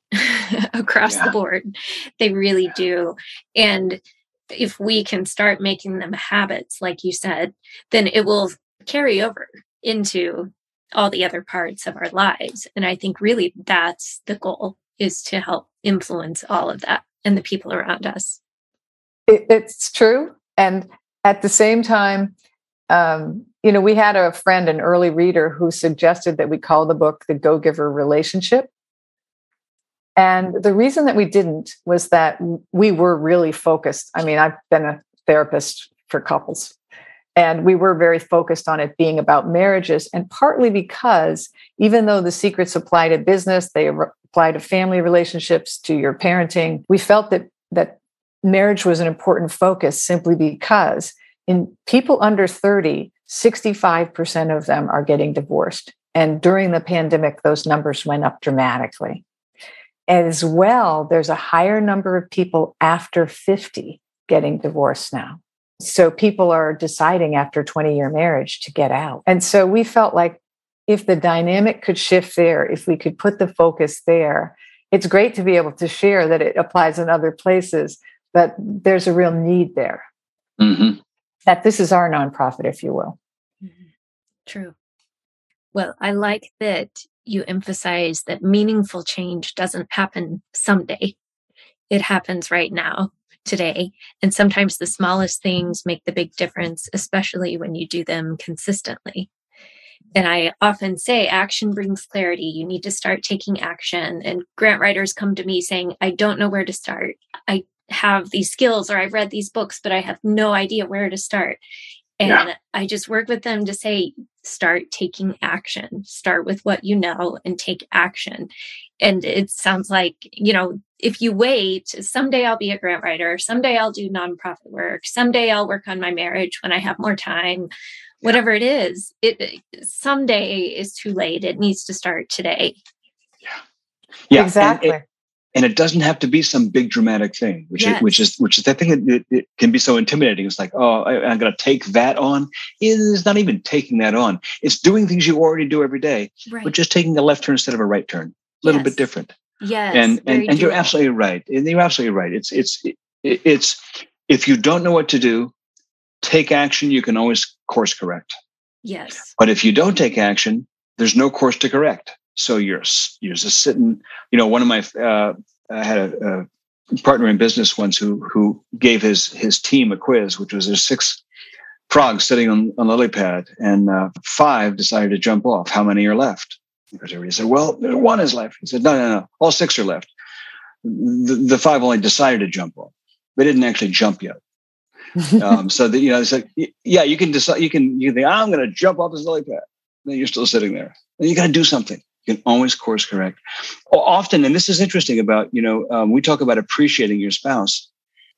across yeah. the board. They really yeah. do. And if we can start making them habits, like you said, then it will carry over into all the other parts of our lives. And I think really that's the goal, is to help influence all of that and the people around us. It, it's true. And at the same time, um, You know, we had a friend, an early reader, who suggested that we call the book The Go-Giver Relationship. And the reason that we didn't was that we were really focused. I mean, I've been a therapist for couples, and we were very focused on it being about marriages. And partly because even though the secrets apply to business, they apply to family relationships, to your parenting, we felt that that marriage was an important focus simply because in people under thirty, sixty-five percent of them are getting divorced. And during the pandemic, those numbers went up dramatically. As well, there's a higher number of people after fifty getting divorced now. So people are deciding after twenty-year marriage to get out. And so we felt like if the dynamic could shift there, if we could put the focus there, it's great to be able to share that it applies in other places, but there's a real need there. Mm-hmm. That this is our nonprofit, if you will. Mm-hmm. True. Well, I like that you emphasize that meaningful change doesn't happen someday. It happens right now, today. And sometimes the smallest things make the big difference, especially when you do them consistently. And I often say action brings clarity. You need to start taking action. And grant writers come to me saying, I don't know where to start. I have these skills, or I've read these books, but I have no idea where to start. And yeah. I just work with them to say, start taking action, start with what you know and take action. And it sounds like, you know, if you wait, someday I'll be a grant writer, someday I'll do nonprofit work, someday I'll work on my marriage when I have more time, whatever it is, it someday is too late. It needs to start today. Yeah, yeah. Exactly. And, and it doesn't have to be some big dramatic thing, which yes. is which is which is that thing that it, it can be so intimidating. It's like, oh, I, I'm going to take that on. It's not even taking that on. It's doing things you already do every day, right. But just taking a left turn instead of a right turn, a little yes. bit different. Yes, and and, and you're absolutely right. And you're absolutely right. It's it's it, it's if you don't know what to do, take action. You can always course correct. Yes, but if you don't take action, there's no course to correct. So you're you're just sitting, you know, one of my, uh, I had a, a partner in business once who who gave his his team a quiz, which was there's six frogs sitting on, on a lily pad, and uh, five decided to jump off. How many are left? He said, well, one is left. He said, no, no, no, all six are left. The, the five only decided to jump off. They didn't actually jump yet. um, so that, you know, it's like, yeah, you can decide, you can, you think, I'm going to jump off this lily pad. Then you're still sitting there. Then you got to do something. Can always course correct. Often, and this is interesting about, you know, um, we talk about appreciating your spouse.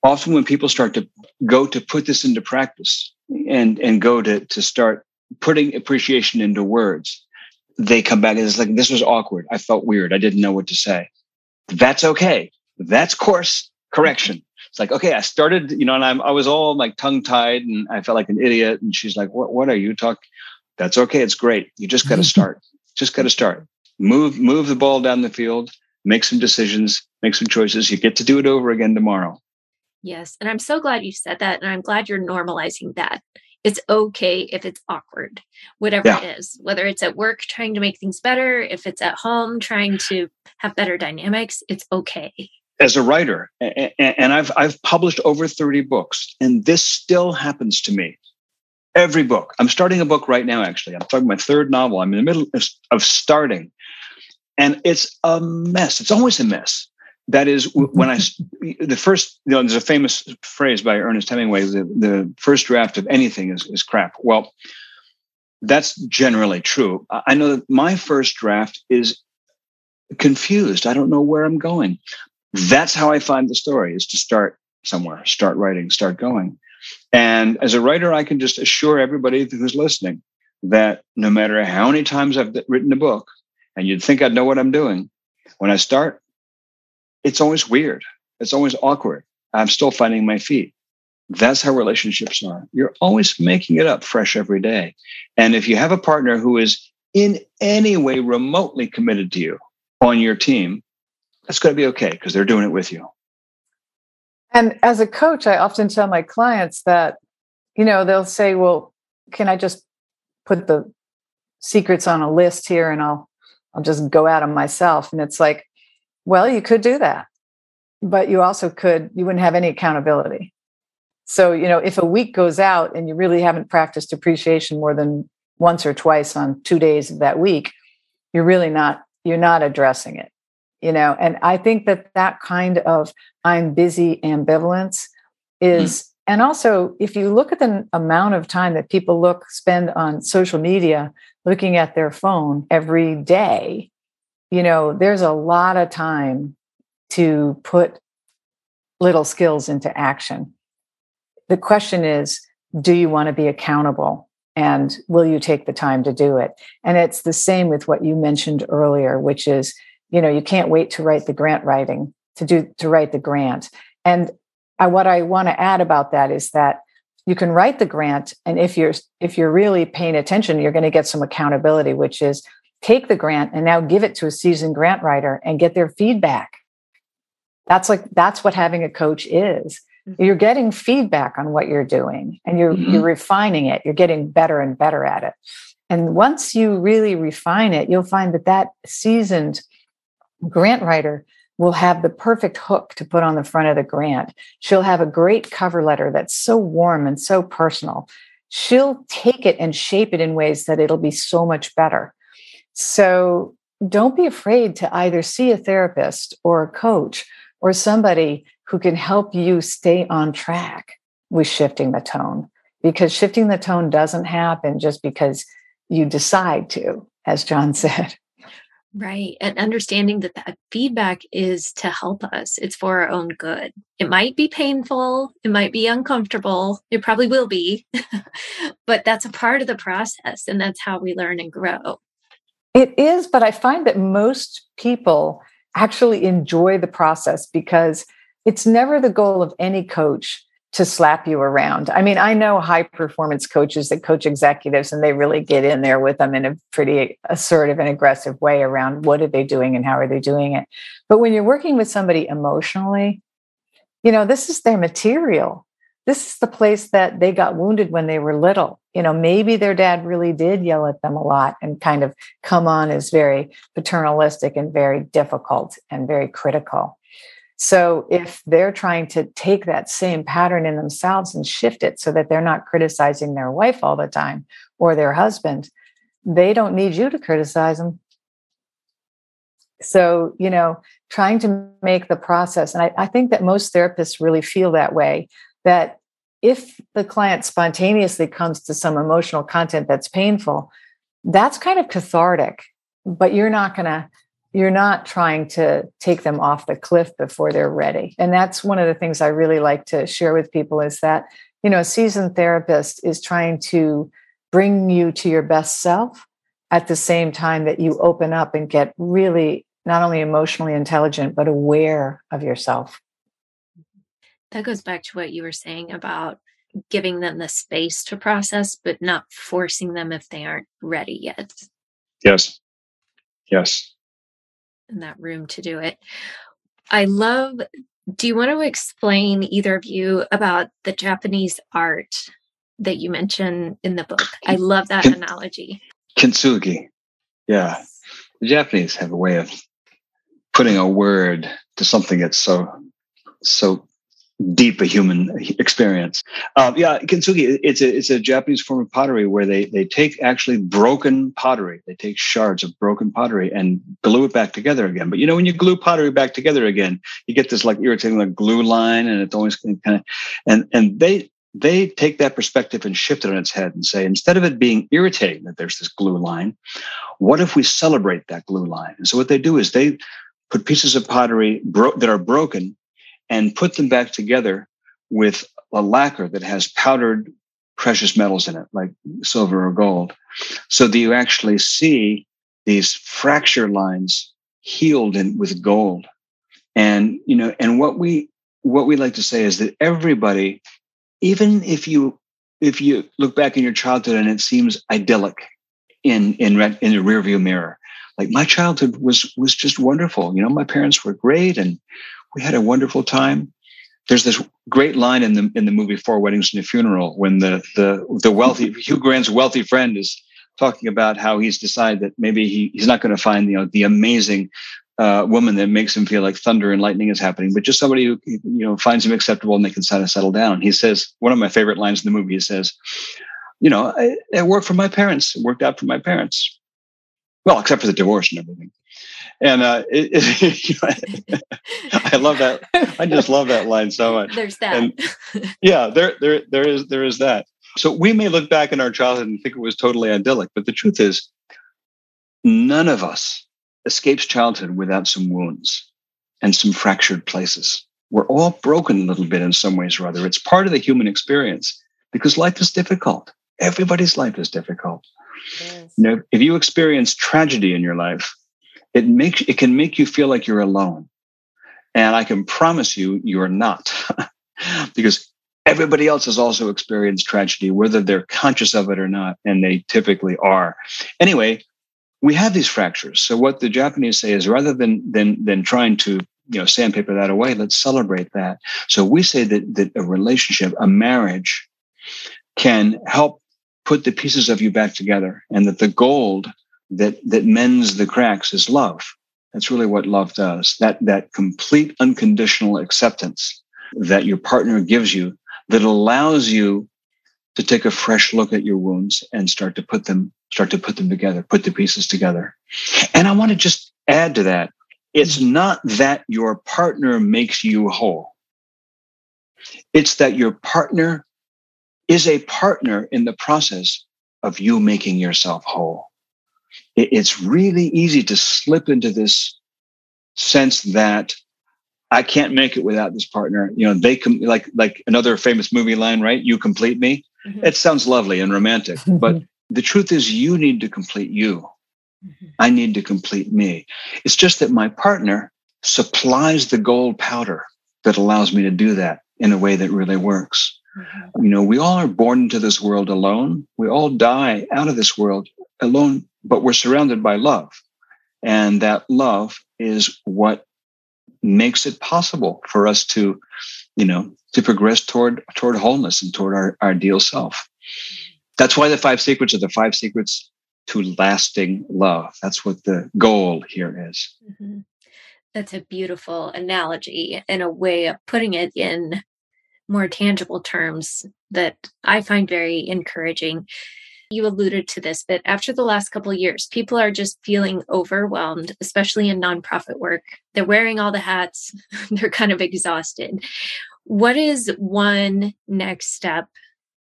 Often when people start to go to put this into practice and, and go to, to start putting appreciation into words, they come back and it's like, this was awkward. I felt weird. I didn't know what to say. That's okay. That's course correction. It's like, okay, I started, you know, and I'm, I was all like tongue tied and I felt like an idiot. And she's like, what, what are you talking? That's okay. It's great. You just got to start. Just got to start. Move, move the ball down the field, make some decisions, make some choices. You get to do it over again tomorrow. Yes. And I'm so glad you said that. And I'm glad you're normalizing that. It's okay if it's awkward, whatever yeah. it is, whether it's at work trying to make things better, if it's at home trying to have better dynamics, it's okay. As a writer, and I've I've published over thirty books, and this still happens to me. Every book. I'm starting a book right now, actually. I'm starting my third novel. I'm in the middle of starting. And it's a mess. It's always a mess. That is, when I, the first, you know, there's a famous phrase by Ernest Hemingway, the, the first draft of anything is, is crap. Well, that's generally true. I know that my first draft is confused. I don't know where I'm going. That's how I find the story, is to start somewhere, start writing, start going. And as a writer, I can just assure everybody who's listening that no matter how many times I've written a book, and you'd think I'd know what I'm doing, when I start, it's always weird. It's always awkward. I'm still finding my feet. That's how relationships are. You're always making it up fresh every day. And if you have a partner who is in any way remotely committed to you on your team, that's going to be okay because they're doing it with you. And as a coach, I often tell my clients that, you know, they'll say, well, can I just put the secrets on a list here and I'll I'll just go at them myself? And it's like, well, you could do that, but you also could, you wouldn't have any accountability. So, you know, if a week goes out and you really haven't practiced appreciation more than once or twice on two days of that week, you're really not, you're not addressing it, you know? And I think that that kind of I'm busy ambivalence is, mm-hmm. and also if you look at the amount of time that people look, spend on social media, looking at their phone every day, you know, there's a lot of time to put little skills into action. The question is, do you want to be accountable and will you take the time to do it? And it's the same with what you mentioned earlier, which is, you know, you can't wait to write the grant writing, to do, to write the grant. And I, what I want to add about that is that you can write the grant. And if you're, if you're really paying attention, you're going to get some accountability, which is take the grant and now give it to a seasoned grant writer and get their feedback. That's like, that's what having a coach is. You're getting feedback on what you're doing and you're, mm-hmm. you're refining it. You're getting better and better at it. And once you really refine it, you'll find that that seasoned grant writer will have the perfect hook to put on the front of the grant. She'll have a great cover letter that's so warm and so personal. She'll take it and shape it in ways that it'll be so much better. So don't be afraid to either see a therapist or a coach or somebody who can help you stay on track with shifting the tone, because shifting the tone doesn't happen just because you decide to, as John said. Right. And understanding that that feedback is to help us. It's for our own good. It might be painful. It might be uncomfortable. It probably will be, but that's a part of the process. And that's how we learn and grow. It is. But I find that most people actually enjoy the process, because it's never the goal of any coach to slap you around. I mean, I know high performance coaches that coach executives, and they really get in there with them in a pretty assertive and aggressive way around what are they doing and how are they doing it. But when you're working with somebody emotionally, you know, this is their material. This is the place that they got wounded when they were little. You know, maybe their dad really did yell at them a lot and kind of come on as very paternalistic and very difficult and very critical. So if they're trying to take that same pattern in themselves and shift it so that they're not criticizing their wife all the time or their husband, they don't need you to criticize them. So, you know, trying to make the process, and I, I think that most therapists really feel that way, that if the client spontaneously comes to some emotional content that's painful, that's kind of cathartic, but you're not going to You're not trying to take them off the cliff before they're ready. And that's one of the things I really like to share with people is that, you know, a seasoned therapist is trying to bring you to your best self at the same time that you open up and get really not only emotionally intelligent, but aware of yourself. That goes back to what you were saying about giving them the space to process, but not forcing them if they aren't ready yet. Yes. Yes. In that room to do it. I love, do you want to explain, either of you, about the Japanese art that you mention in the book? I love that K- analogy. Kintsugi. Yeah. The Japanese have a way of putting a word to something that's so, so deep a human experience. Uh, yeah. Kintsugi, it's a, it's a Japanese form of pottery where they, they take actually broken pottery. They take shards of broken pottery and glue it back together again. But you know, when you glue pottery back together again, you get this like irritating like glue line, and it's always kind of, and, and they, they take that perspective and shift it on its head and say, instead of it being irritating that there's this glue line, what if we celebrate that glue line? And so what they do is they put pieces of pottery bro- that are broken and put them back together with a lacquer that has powdered precious metals in it, like silver or gold, so that you actually see these fracture lines healed in with gold. And, you know, and what we, what we like to say is that everybody, even if you, if you look back in your childhood and it seems idyllic in, in, in the rearview mirror, like my childhood was, was just wonderful. You know, my parents were great and we had a wonderful time. There's this great line in the in the movie Four Weddings and a Funeral when the the the wealthy Hugh Grant's wealthy friend is talking about how he's decided that maybe he, he's not going to find, you know, the amazing uh, woman that makes him feel like thunder and lightning is happening, but just somebody who, you know, finds him acceptable and they can kind of settle down. He says, one of my favorite lines in the movie, he says, you know, I, I worked for my parents, it worked out for my parents. Well, except for the divorce and everything. And uh, it, it, I love that. I just love that line so much. There's that. And yeah, there, there, there is, there is that. So we may look back in our childhood and think it was totally idyllic, but the truth is, none of us escapes childhood without some wounds and some fractured places. We're all broken a little bit in some ways or other. It's part of the human experience because life is difficult. Everybody's life is difficult. Yes. You know, if you experience tragedy in your life, it makes it can make you feel like you're alone. And I can promise you, you're not. Because everybody else has also experienced tragedy, whether they're conscious of it or not, and they typically are. Anyway, we have these fractures. So what the Japanese say is, rather than than than trying to, you know, sandpaper that away, let's celebrate that. So we say that that a relationship, a marriage, can help put the pieces of you back together, and that the gold that that mends the cracks is love. That's really what love does. That that complete unconditional acceptance that your partner gives you, that allows you to take a fresh look at your wounds and start to put them, start to put them together, put the pieces together. And I want to just add to that. It's not that your partner makes you whole. It's that your partner is a partner in the process of you making yourself whole. It's really easy to slip into this sense that I can't make it without this partner. You know, they com- like like another famous movie line, right? You complete me. Mm-hmm. It sounds lovely and romantic, mm-hmm. but the truth is you need to complete you. Mm-hmm. I need to complete me. It's just that my partner supplies the gold powder that allows me to do that in a way that really works. Mm-hmm. You know, we all are born into this world alone. We all die out of this world alone, but we're surrounded by love. And that love is what makes it possible for us to, you know, to progress toward toward wholeness and toward our, our ideal self. That's why the five secrets are the five secrets to lasting love. That's what the goal here is. Mm-hmm. That's a beautiful analogy and a way of putting it in more tangible terms that I find very encouraging. You alluded to this, but after the last couple of years, people are just feeling overwhelmed, especially in nonprofit work. They're wearing all the hats. They're kind of exhausted. What is one next step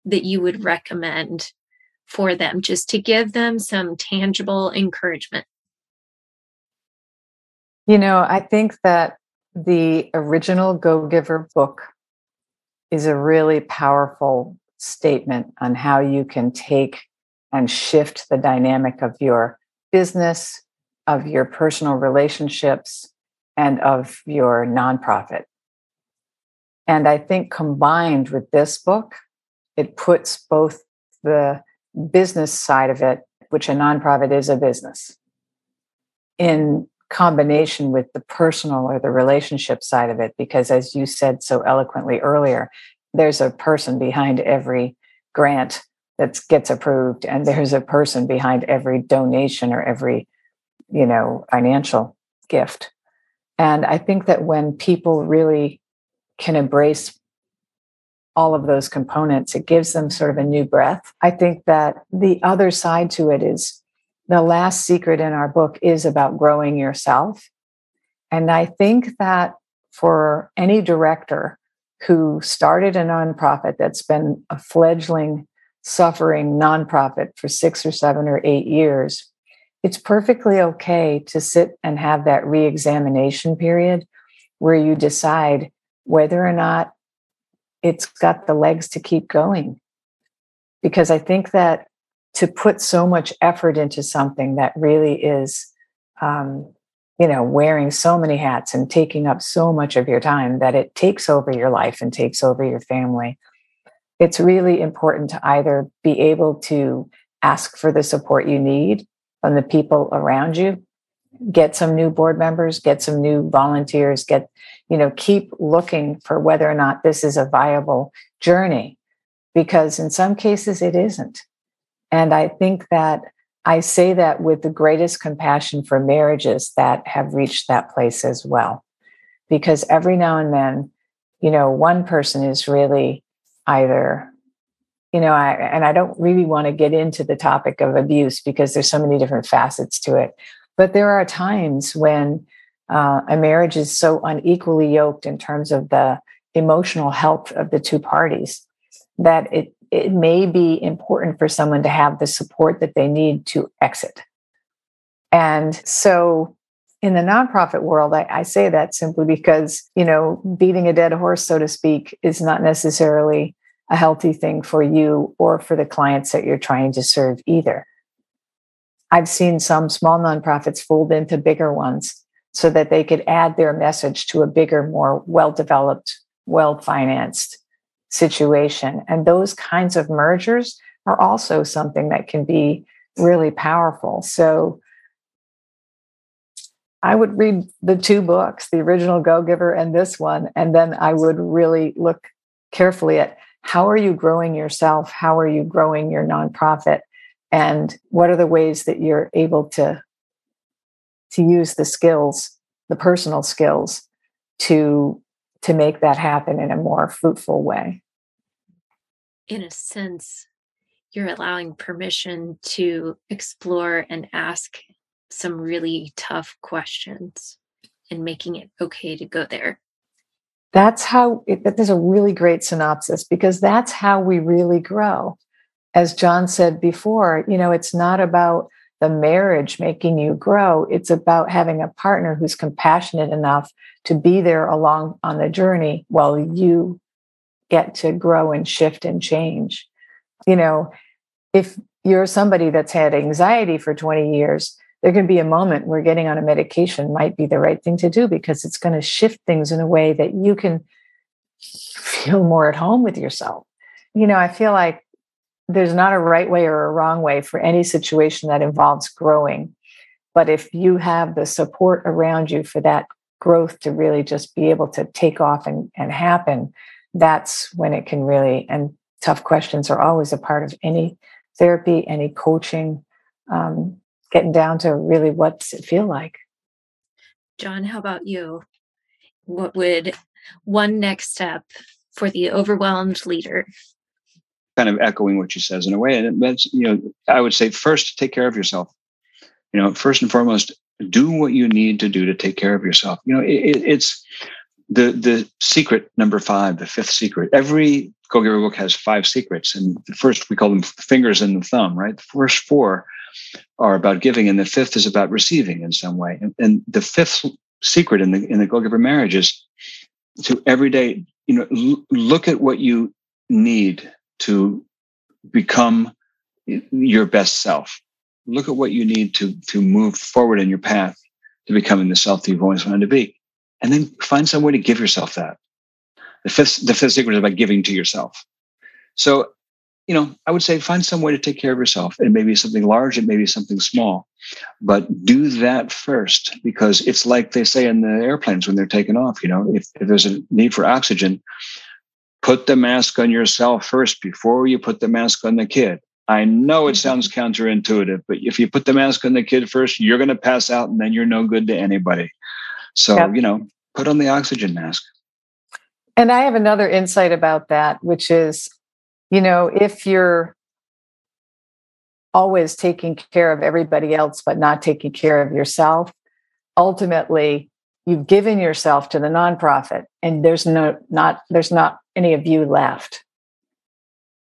that you would recommend for them, just to give them some tangible encouragement? You know, I think that the original Go Giver book is a really powerful statement on how you can take and shift the dynamic of your business, of your personal relationships, and of your nonprofit. And I think combined with this book, it puts both the business side of it, which a nonprofit is a business, in combination with the personal or the relationship side of it, because as you said so eloquently earlier, there's a person behind every grant that gets approved, and there's a person behind every donation or every, you know, financial gift. And I think that when people really can embrace all of those components, it gives them sort of a new breath. I think that the other side to it is the last secret in our book is about growing yourself. And I think that for any director who started a nonprofit that's been a fledgling, suffering nonprofit for six or seven or eight years, it's perfectly okay to sit and have that reexamination period where you decide whether or not it's got the legs to keep going. Because I think that to put so much effort into something that really is, um, you know, wearing so many hats and taking up so much of your time that it takes over your life and takes over your family. It's really important to either be able to ask for the support you need from the people around you, get some new board members, get some new volunteers, get, you know, keep looking for whether or not this is a viable journey, because in some cases it isn't. And I think that I say that with the greatest compassion for marriages that have reached that place as well, because every now and then, you know, one person is really either, you know, I, and I don't really want to get into the topic of abuse because there's so many different facets to it. But there are times when uh, a marriage is so unequally yoked in terms of the emotional health of the two parties that it, it may be important for someone to have the support that they need to exit. And so in the nonprofit world, I, I say that simply because, you know, beating a dead horse, so to speak, is not necessarily a healthy thing for you or for the clients that you're trying to serve either. I've seen some small nonprofits fold into bigger ones so that they could add their message to a bigger, more well-developed, well-financed situation. And those kinds of mergers are also something that can be really powerful. So I would read the two books, the original Go Giver and this one, and then I would really look carefully at how are you growing yourself? How are you growing your nonprofit? And what are the ways that you're able to, to use the skills, the personal skills to, to make that happen in a more fruitful way? In a sense, you're allowing permission to explore and ask some really tough questions and making it okay to go there. That's how, it, that is a really great synopsis, because that's how we really grow. As John said before, you know, it's not about the marriage making you grow. It's about having a partner who's compassionate enough to be there along on the journey while you get to grow and shift and change. You know, if you're somebody that's had anxiety for twenty years, there can be a moment where getting on a medication might be the right thing to do, because it's going to shift things in a way that you can feel more at home with yourself. You know, I feel like there's not a right way or a wrong way for any situation that involves growing. But if you have the support around you for that growth to really just be able to take off and, and happen, that's when it can really, and tough questions are always a part of any therapy, any coaching, um, getting down to really what does it feel like. John, how about you? What would one next step for the overwhelmed leader? Kind of echoing what she says in a way. And that's, you know, I would say first, take care of yourself. You know, first and foremost, do what you need to do to take care of yourself. You know, it, it's the the secret number five, the fifth secret. Every Go Giver book has five secrets. And the first, we call them fingers and the thumb, right? The first four are about giving, and the fifth is about receiving in some way. And, and the fifth secret in the in the Go Giver marriage is to every day, you know, l- look at what you need to become your best self. Look at what you need to, to move forward in your path to becoming the self that you've always wanted to be. And then find some way to give yourself that. The fifth, the fifth secret is about giving to yourself. So, you know, I would say find some way to take care of yourself. It may be something large, it may be something small, but do that first, because it's like they say in the airplanes when they're taking off, you know, if, if there's a need for oxygen, put the mask on yourself first before you put the mask on the kid. I know it sounds counterintuitive, but if you put the mask on the kid first, you're going to pass out and then you're no good to anybody. So, yep. You know, put on the oxygen mask. And I have another insight about that, which is, you know, if you're always taking care of everybody else, but not taking care of yourself, ultimately, you've given yourself to the nonprofit and there's no, not, there's not any of you left.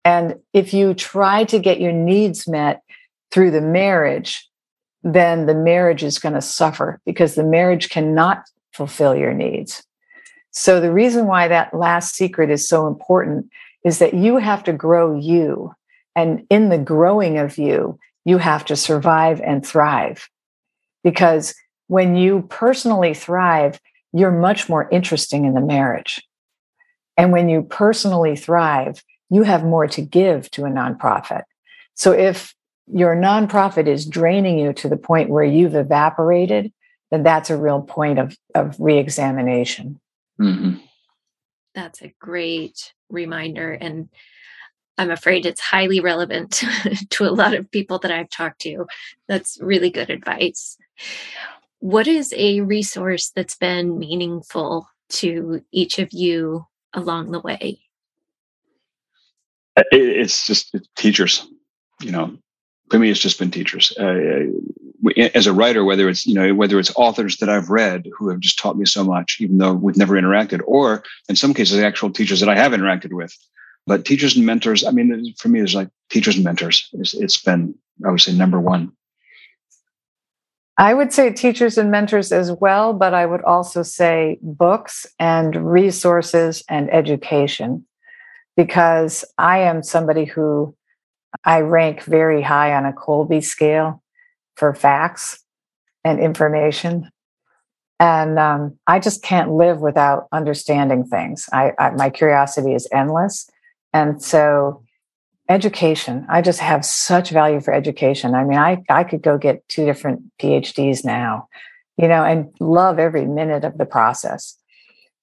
And if you try to get your needs met through the marriage, then the marriage is going to suffer because the marriage cannot fulfill your needs. So the reason why that last secret is so important is that you have to grow you. And in the growing of you, you have to survive and thrive, because when you personally thrive, you're much more interesting in the marriage. And when you personally thrive, you have more to give to a nonprofit. So if your nonprofit is draining you to the point where you've evaporated, then that's a real point of, of reexamination. Mm-hmm. That's a great reminder. And I'm afraid it's highly relevant to a lot of people that I've talked to. That's really good advice. What is a resource that's been meaningful to each of you along the way? It's just teachers, you know, for me, it's just been teachers. Uh, as a writer, whether it's, you know, whether it's authors that I've read who have just taught me so much, even though we've never interacted, or in some cases, actual teachers that I have interacted with. But teachers and mentors, I mean, for me, it's like teachers and mentors. It's, it's been, I would say, number one. I would say teachers and mentors as well, but I would also say books and resources and education, because I am somebody who I rank very high on a Colby scale for facts and information. And um, I just can't live without understanding things. I, I, my curiosity is endless. And so education, I just have such value for education. I mean, I, I could go get two different P H Ds now, you know, and love every minute of the process.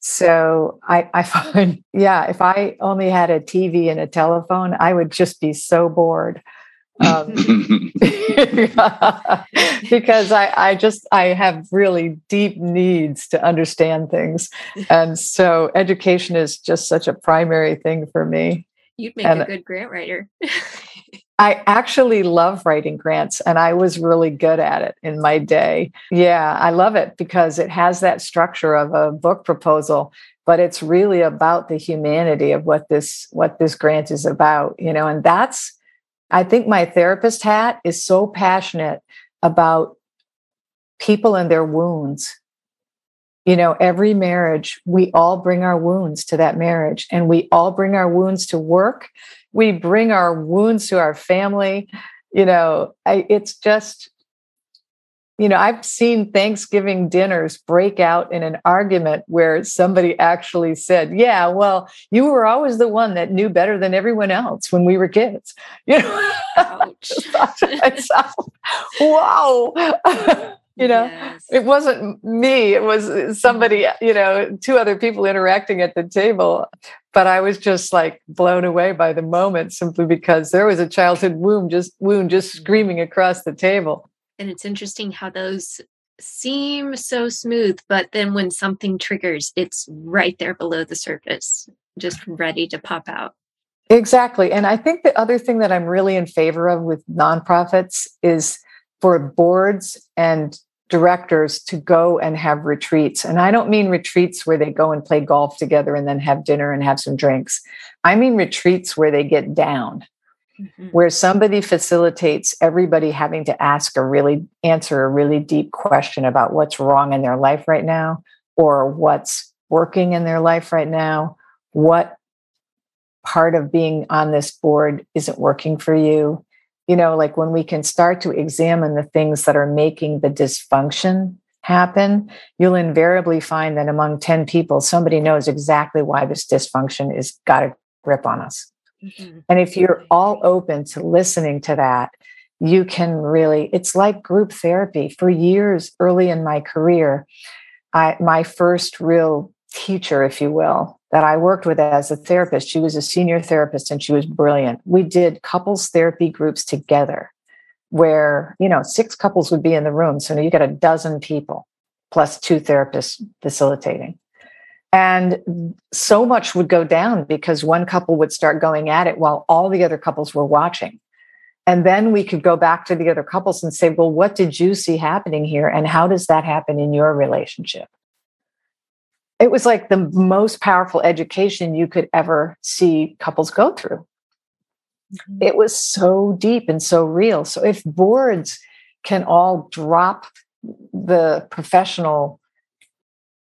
So I, I find, yeah, if I only had a T V and a telephone, I would just be so bored. Um, because I, I just, I have really deep needs to understand things. And so education is just such a primary thing for me. You'd make and a good grant writer. I actually love writing grants, and I was really good at it in my day. Yeah, I love it because it has that structure of a book proposal, but it's really about the humanity of what this what this grant is about, you know. And that's, I think my therapist hat is so passionate about people and their wounds. You know, every marriage, we all bring our wounds to that marriage, and we all bring our wounds to work. We bring our wounds to our family. You know, I, it's just, you know, I've seen Thanksgiving dinners break out in an argument where somebody actually said, yeah, well, you were always the one that knew better than everyone else when we were kids. You know, ouch. Wow. You know, yes. It wasn't me. It was somebody, you know, two other people interacting at the table. But I was just like blown away by the moment, simply because there was a childhood wound just wound just screaming across the table. And it's interesting how those seem so smooth, but then when something triggers, it's right there below the surface, just ready to pop out. Exactly. And I think the other thing that I'm really in favor of with nonprofits is for boards and directors to go and have retreats. And I don't mean retreats where they go and play golf together and then have dinner and have some drinks. I mean retreats where they get down, mm-hmm. where somebody facilitates everybody having to ask a really answer a really deep question about what's wrong in their life right now, or what's working in their life right now, what part of being on this board isn't working for you. You know, like when we can start to examine the things that are making the dysfunction happen, you'll invariably find that among ten people, somebody knows exactly why this dysfunction has got a grip on us. Mm-hmm. And if you're all open to listening to that, you can really, it's like group therapy. For years early in my career, I, my first real teacher, if you will, that I worked with as a therapist, she was a senior therapist and she was brilliant. We did couples therapy groups together where, you know, six couples would be in the room. So now you got a dozen people plus two therapists facilitating. And so much would go down because one couple would start going at it while all the other couples were watching. And then we could go back to the other couples and say, well, what did you see happening here? And how does that happen in your relationship? It was like the most powerful education you could ever see couples go through. Mm-hmm. It was so deep and so real. So if boards can all drop the professional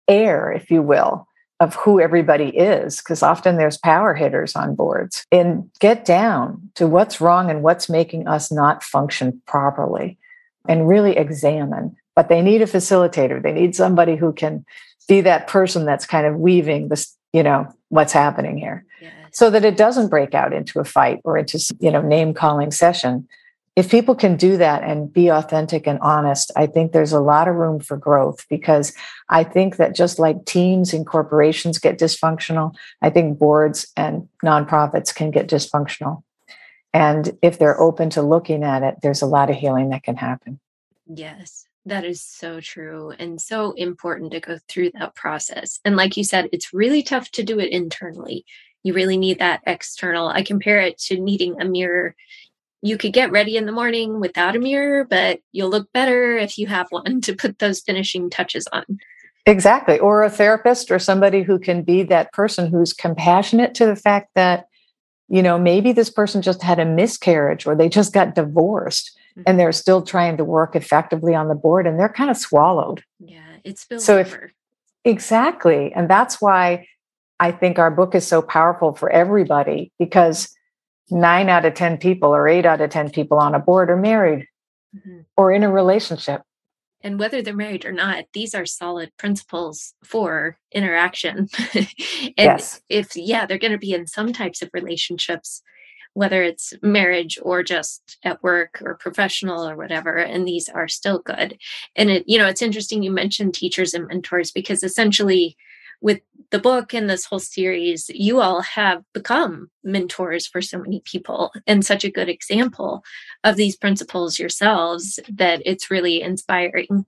air, if you will, of who everybody is, because often there's power hitters on boards, and get down to what's wrong and what's making us not function properly and really examine. But they need a facilitator. They need somebody who can be that person that's kind of weaving this, you know, what's happening here, yes. So that it doesn't break out into a fight or into, you know, name calling session, if people can do that and be authentic and honest, I think there's a lot of room for growth, because I think that just like teams and corporations get dysfunctional, I think boards and nonprofits can get dysfunctional. And if they're open to looking at it, there's a lot of healing that can happen. Yes. That is so true and so important to go through that process. And like you said, it's really tough to do it internally. You really need that external. I compare it to needing a mirror. You could get ready in the morning without a mirror, but you'll look better if you have one to put those finishing touches on. Exactly. Or a therapist or somebody who can be that person who's compassionate to the fact that, you know, maybe this person just had a miscarriage or they just got divorced. And they're still trying to work effectively on the board, and they're kind of swallowed. Yeah, it's so if, exactly. And that's why I think our book is so powerful for everybody, because nine out of ten people or eight out of ten people on a board are married mm-hmm. or in a relationship. And whether they're married or not, these are solid principles for interaction. and yes. if, yeah, they're going to be in some types of relationships, whether it's marriage or just at work or professional or whatever, and these are still good. And it, you know, it's interesting you mentioned teachers and mentors, because essentially with the book and this whole series, you all have become mentors for so many people and such a good example of these principles yourselves that it's really inspiring.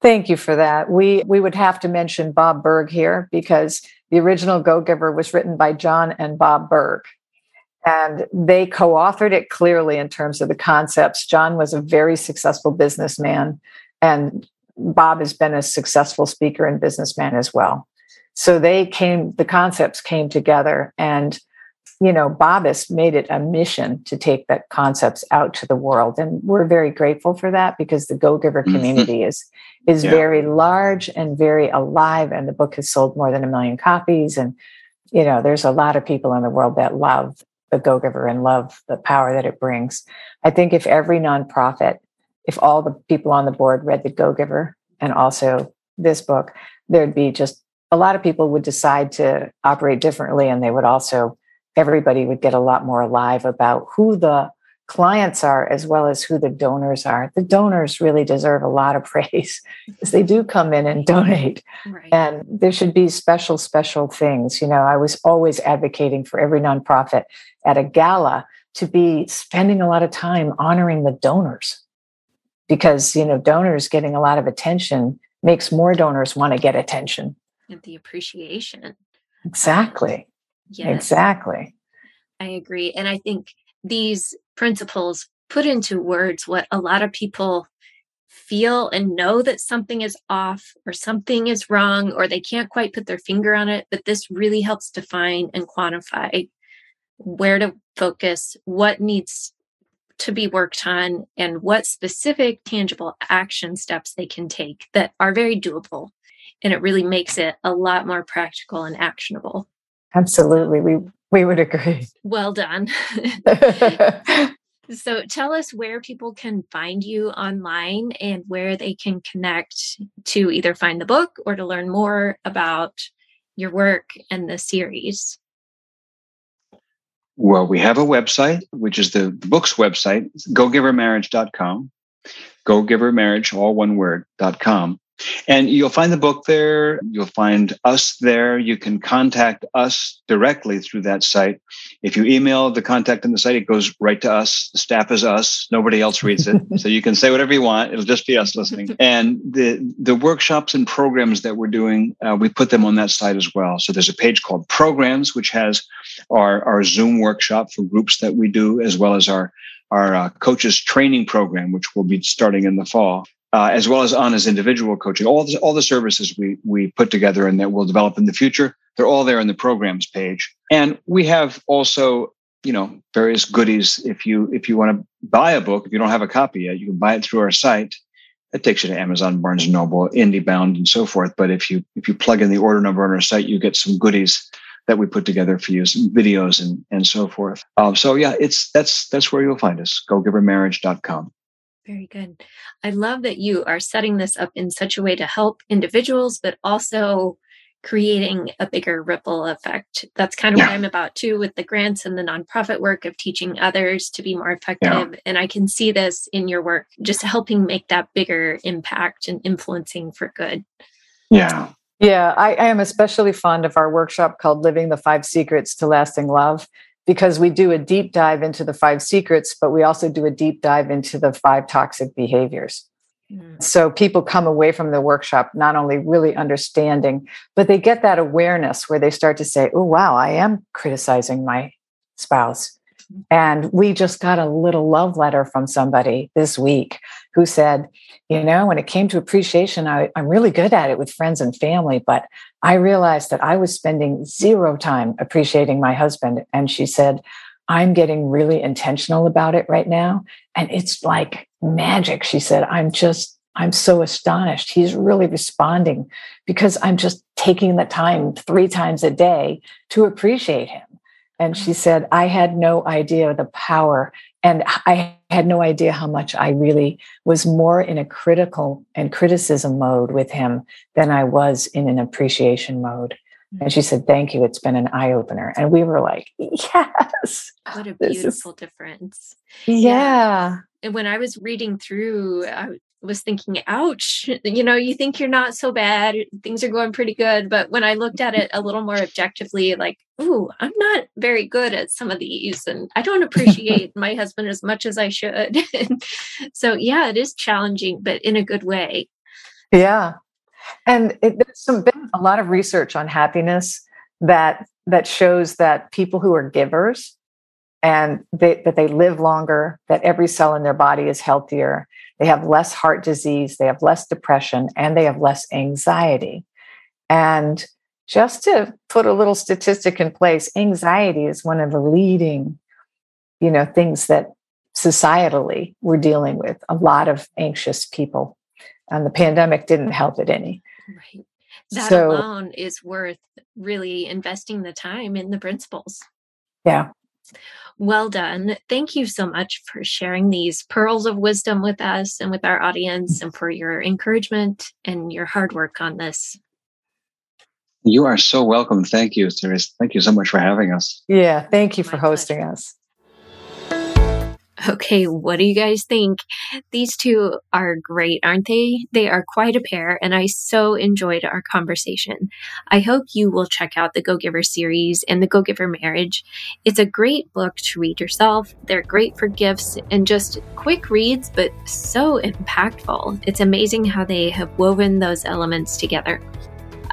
Thank you for that. We we would have to mention Bob Burg here, because the original Go Giver was written by John and Bob Burg. And they co-authored it clearly in terms of the concepts. John was a very successful businessman, and Bob has been a successful speaker and businessman as well. So they came, the concepts came together, and, you know, Bob has made it a mission to take that concepts out to the world. And we're very grateful for that, because the Go-Giver community is, is yeah. very large and very alive. And the book has sold more than a million copies. And, you know, there's a lot of people in the world that love the Go-Giver and love the power that it brings. I think if every nonprofit, if all the people on the board read the Go-Giver and also this book, there'd be just a lot of people would decide to operate differently. And they would also, everybody would get a lot more alive about who the clients are, as well as who the donors are. The donors really deserve a lot of praise, because they do come in and donate. Right. And there should be special, special things. You know, I was always advocating for every nonprofit at a gala to be spending a lot of time honoring the donors, because, you know, donors getting a lot of attention makes more donors want to get attention. And the appreciation. Exactly. Yes. Exactly. I agree. And I think these principles put into words what a lot of people feel and know, that something is off or something is wrong, or they can't quite put their finger on it. But this really helps define and quantify where to focus, what needs to be worked on, and what specific tangible action steps they can take that are very doable. And it really makes it a lot more practical and actionable. Absolutely. We we would agree. Well done. So tell us where people can find you online and where they can connect to either find the book or to learn more about your work and the series. Well, we have a website, which is the, the book's website, go giver marriage dot com, go giver marriage, all one word, .com. And you'll find the book there. You'll find us there. You can contact us directly through that site. If you email the contact on the site, it goes right to us. The staff is us. Nobody else reads it. So you can say whatever you want. It'll just be us listening. And the, the workshops and programs that we're doing, uh, we put them on that site as well. So there's a page called Programs, which has our, our Zoom workshop for groups that we do, as well as our, our uh, coaches training program, which will be starting in the fall. Uh, as well as Anna's individual coaching, all the, all the services we we put together and that we'll develop in the future, they're all there in the programs page. And we have also, you know, various goodies. If you if you want to buy a book, if you don't have a copy yet, you can buy it through our site. That takes you to Amazon, Barnes and Noble, IndieBound, and so forth. But if you if you plug in the order number on our site, you get some goodies that we put together for you, some videos and and so forth. Um, so yeah, it's that's that's where you'll find us. go giver marriage dot com. Very good. I love that you are setting this up in such a way to help individuals, but also creating a bigger ripple effect. That's kind of yeah. what I'm about too, with the grants and the nonprofit work of teaching others to be more effective. Yeah. And I can see this in your work, just helping make that bigger impact and influencing for good. Yeah. Yeah. I, I am especially fond of our workshop called Living the Five Secrets to Lasting Love, because we do a deep dive into the five secrets, but we also do a deep dive into the five toxic behaviors. So people come away from the workshop not only really understanding, but they get that awareness where they start to say, oh, wow, I am criticizing my spouse. And we just got a little love letter from somebody this week who said, you know, when it came to appreciation, I, I'm really good at it with friends and family, but I realized that I was spending zero time appreciating my husband. And she said, I'm getting really intentional about it right now. And it's like magic. She said, I'm just, I'm so astonished. He's really responding because I'm just taking the time three times a day to appreciate him. And she said, I had no idea the power. And I had no idea how much I really was more in a critical and criticism mode with him than I was in an appreciation mode. And she said, thank you. It's been an eye-opener. And we were like, yes. What a beautiful is... difference. Yeah. And when I was reading through, I was thinking, ouch, you know, you think you're not so bad. Things are going pretty good. But when I looked at it a little more objectively, like, ooh, I'm not very good at some of these. And I don't appreciate my husband as much as I should. So yeah, it is challenging, but in a good way. Yeah. And it, there's some, been a lot of research on happiness that that shows that people who are givers and they, that they live longer, that every cell in their body is healthier, they have less heart disease, they have less depression, and they have less anxiety. And just to put a little statistic in place, anxiety is one of the leading, you know, things that societally we're dealing with. A lot of anxious people. And the pandemic didn't help it any. Right. That so, alone is worth really investing the time in the principles. Yeah. Well done. Thank you so much for sharing these pearls of wisdom with us and with our audience, and for your encouragement and your hard work on this. You are so welcome. Thank you, Teresa. Thank you so much for having us. Yeah. Thank you for My hosting pleasure. us. Okay, what do you guys think? These two are great, aren't they? They are quite a pair, and I so enjoyed our conversation. I hope you will check out the Go Giver series and the Go Giver Marriage. It's a great book to read yourself. They're great for gifts and just quick reads, but so impactful. It's amazing how they have woven those elements together.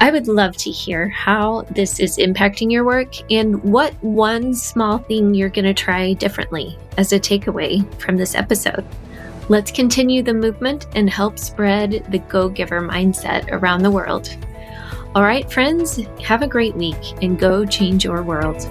I would love to hear how this is impacting your work and what one small thing you're going to try differently as a takeaway from this episode. Let's continue the movement and help spread the go-giver mindset around the world. All right, friends, have a great week and go change your world.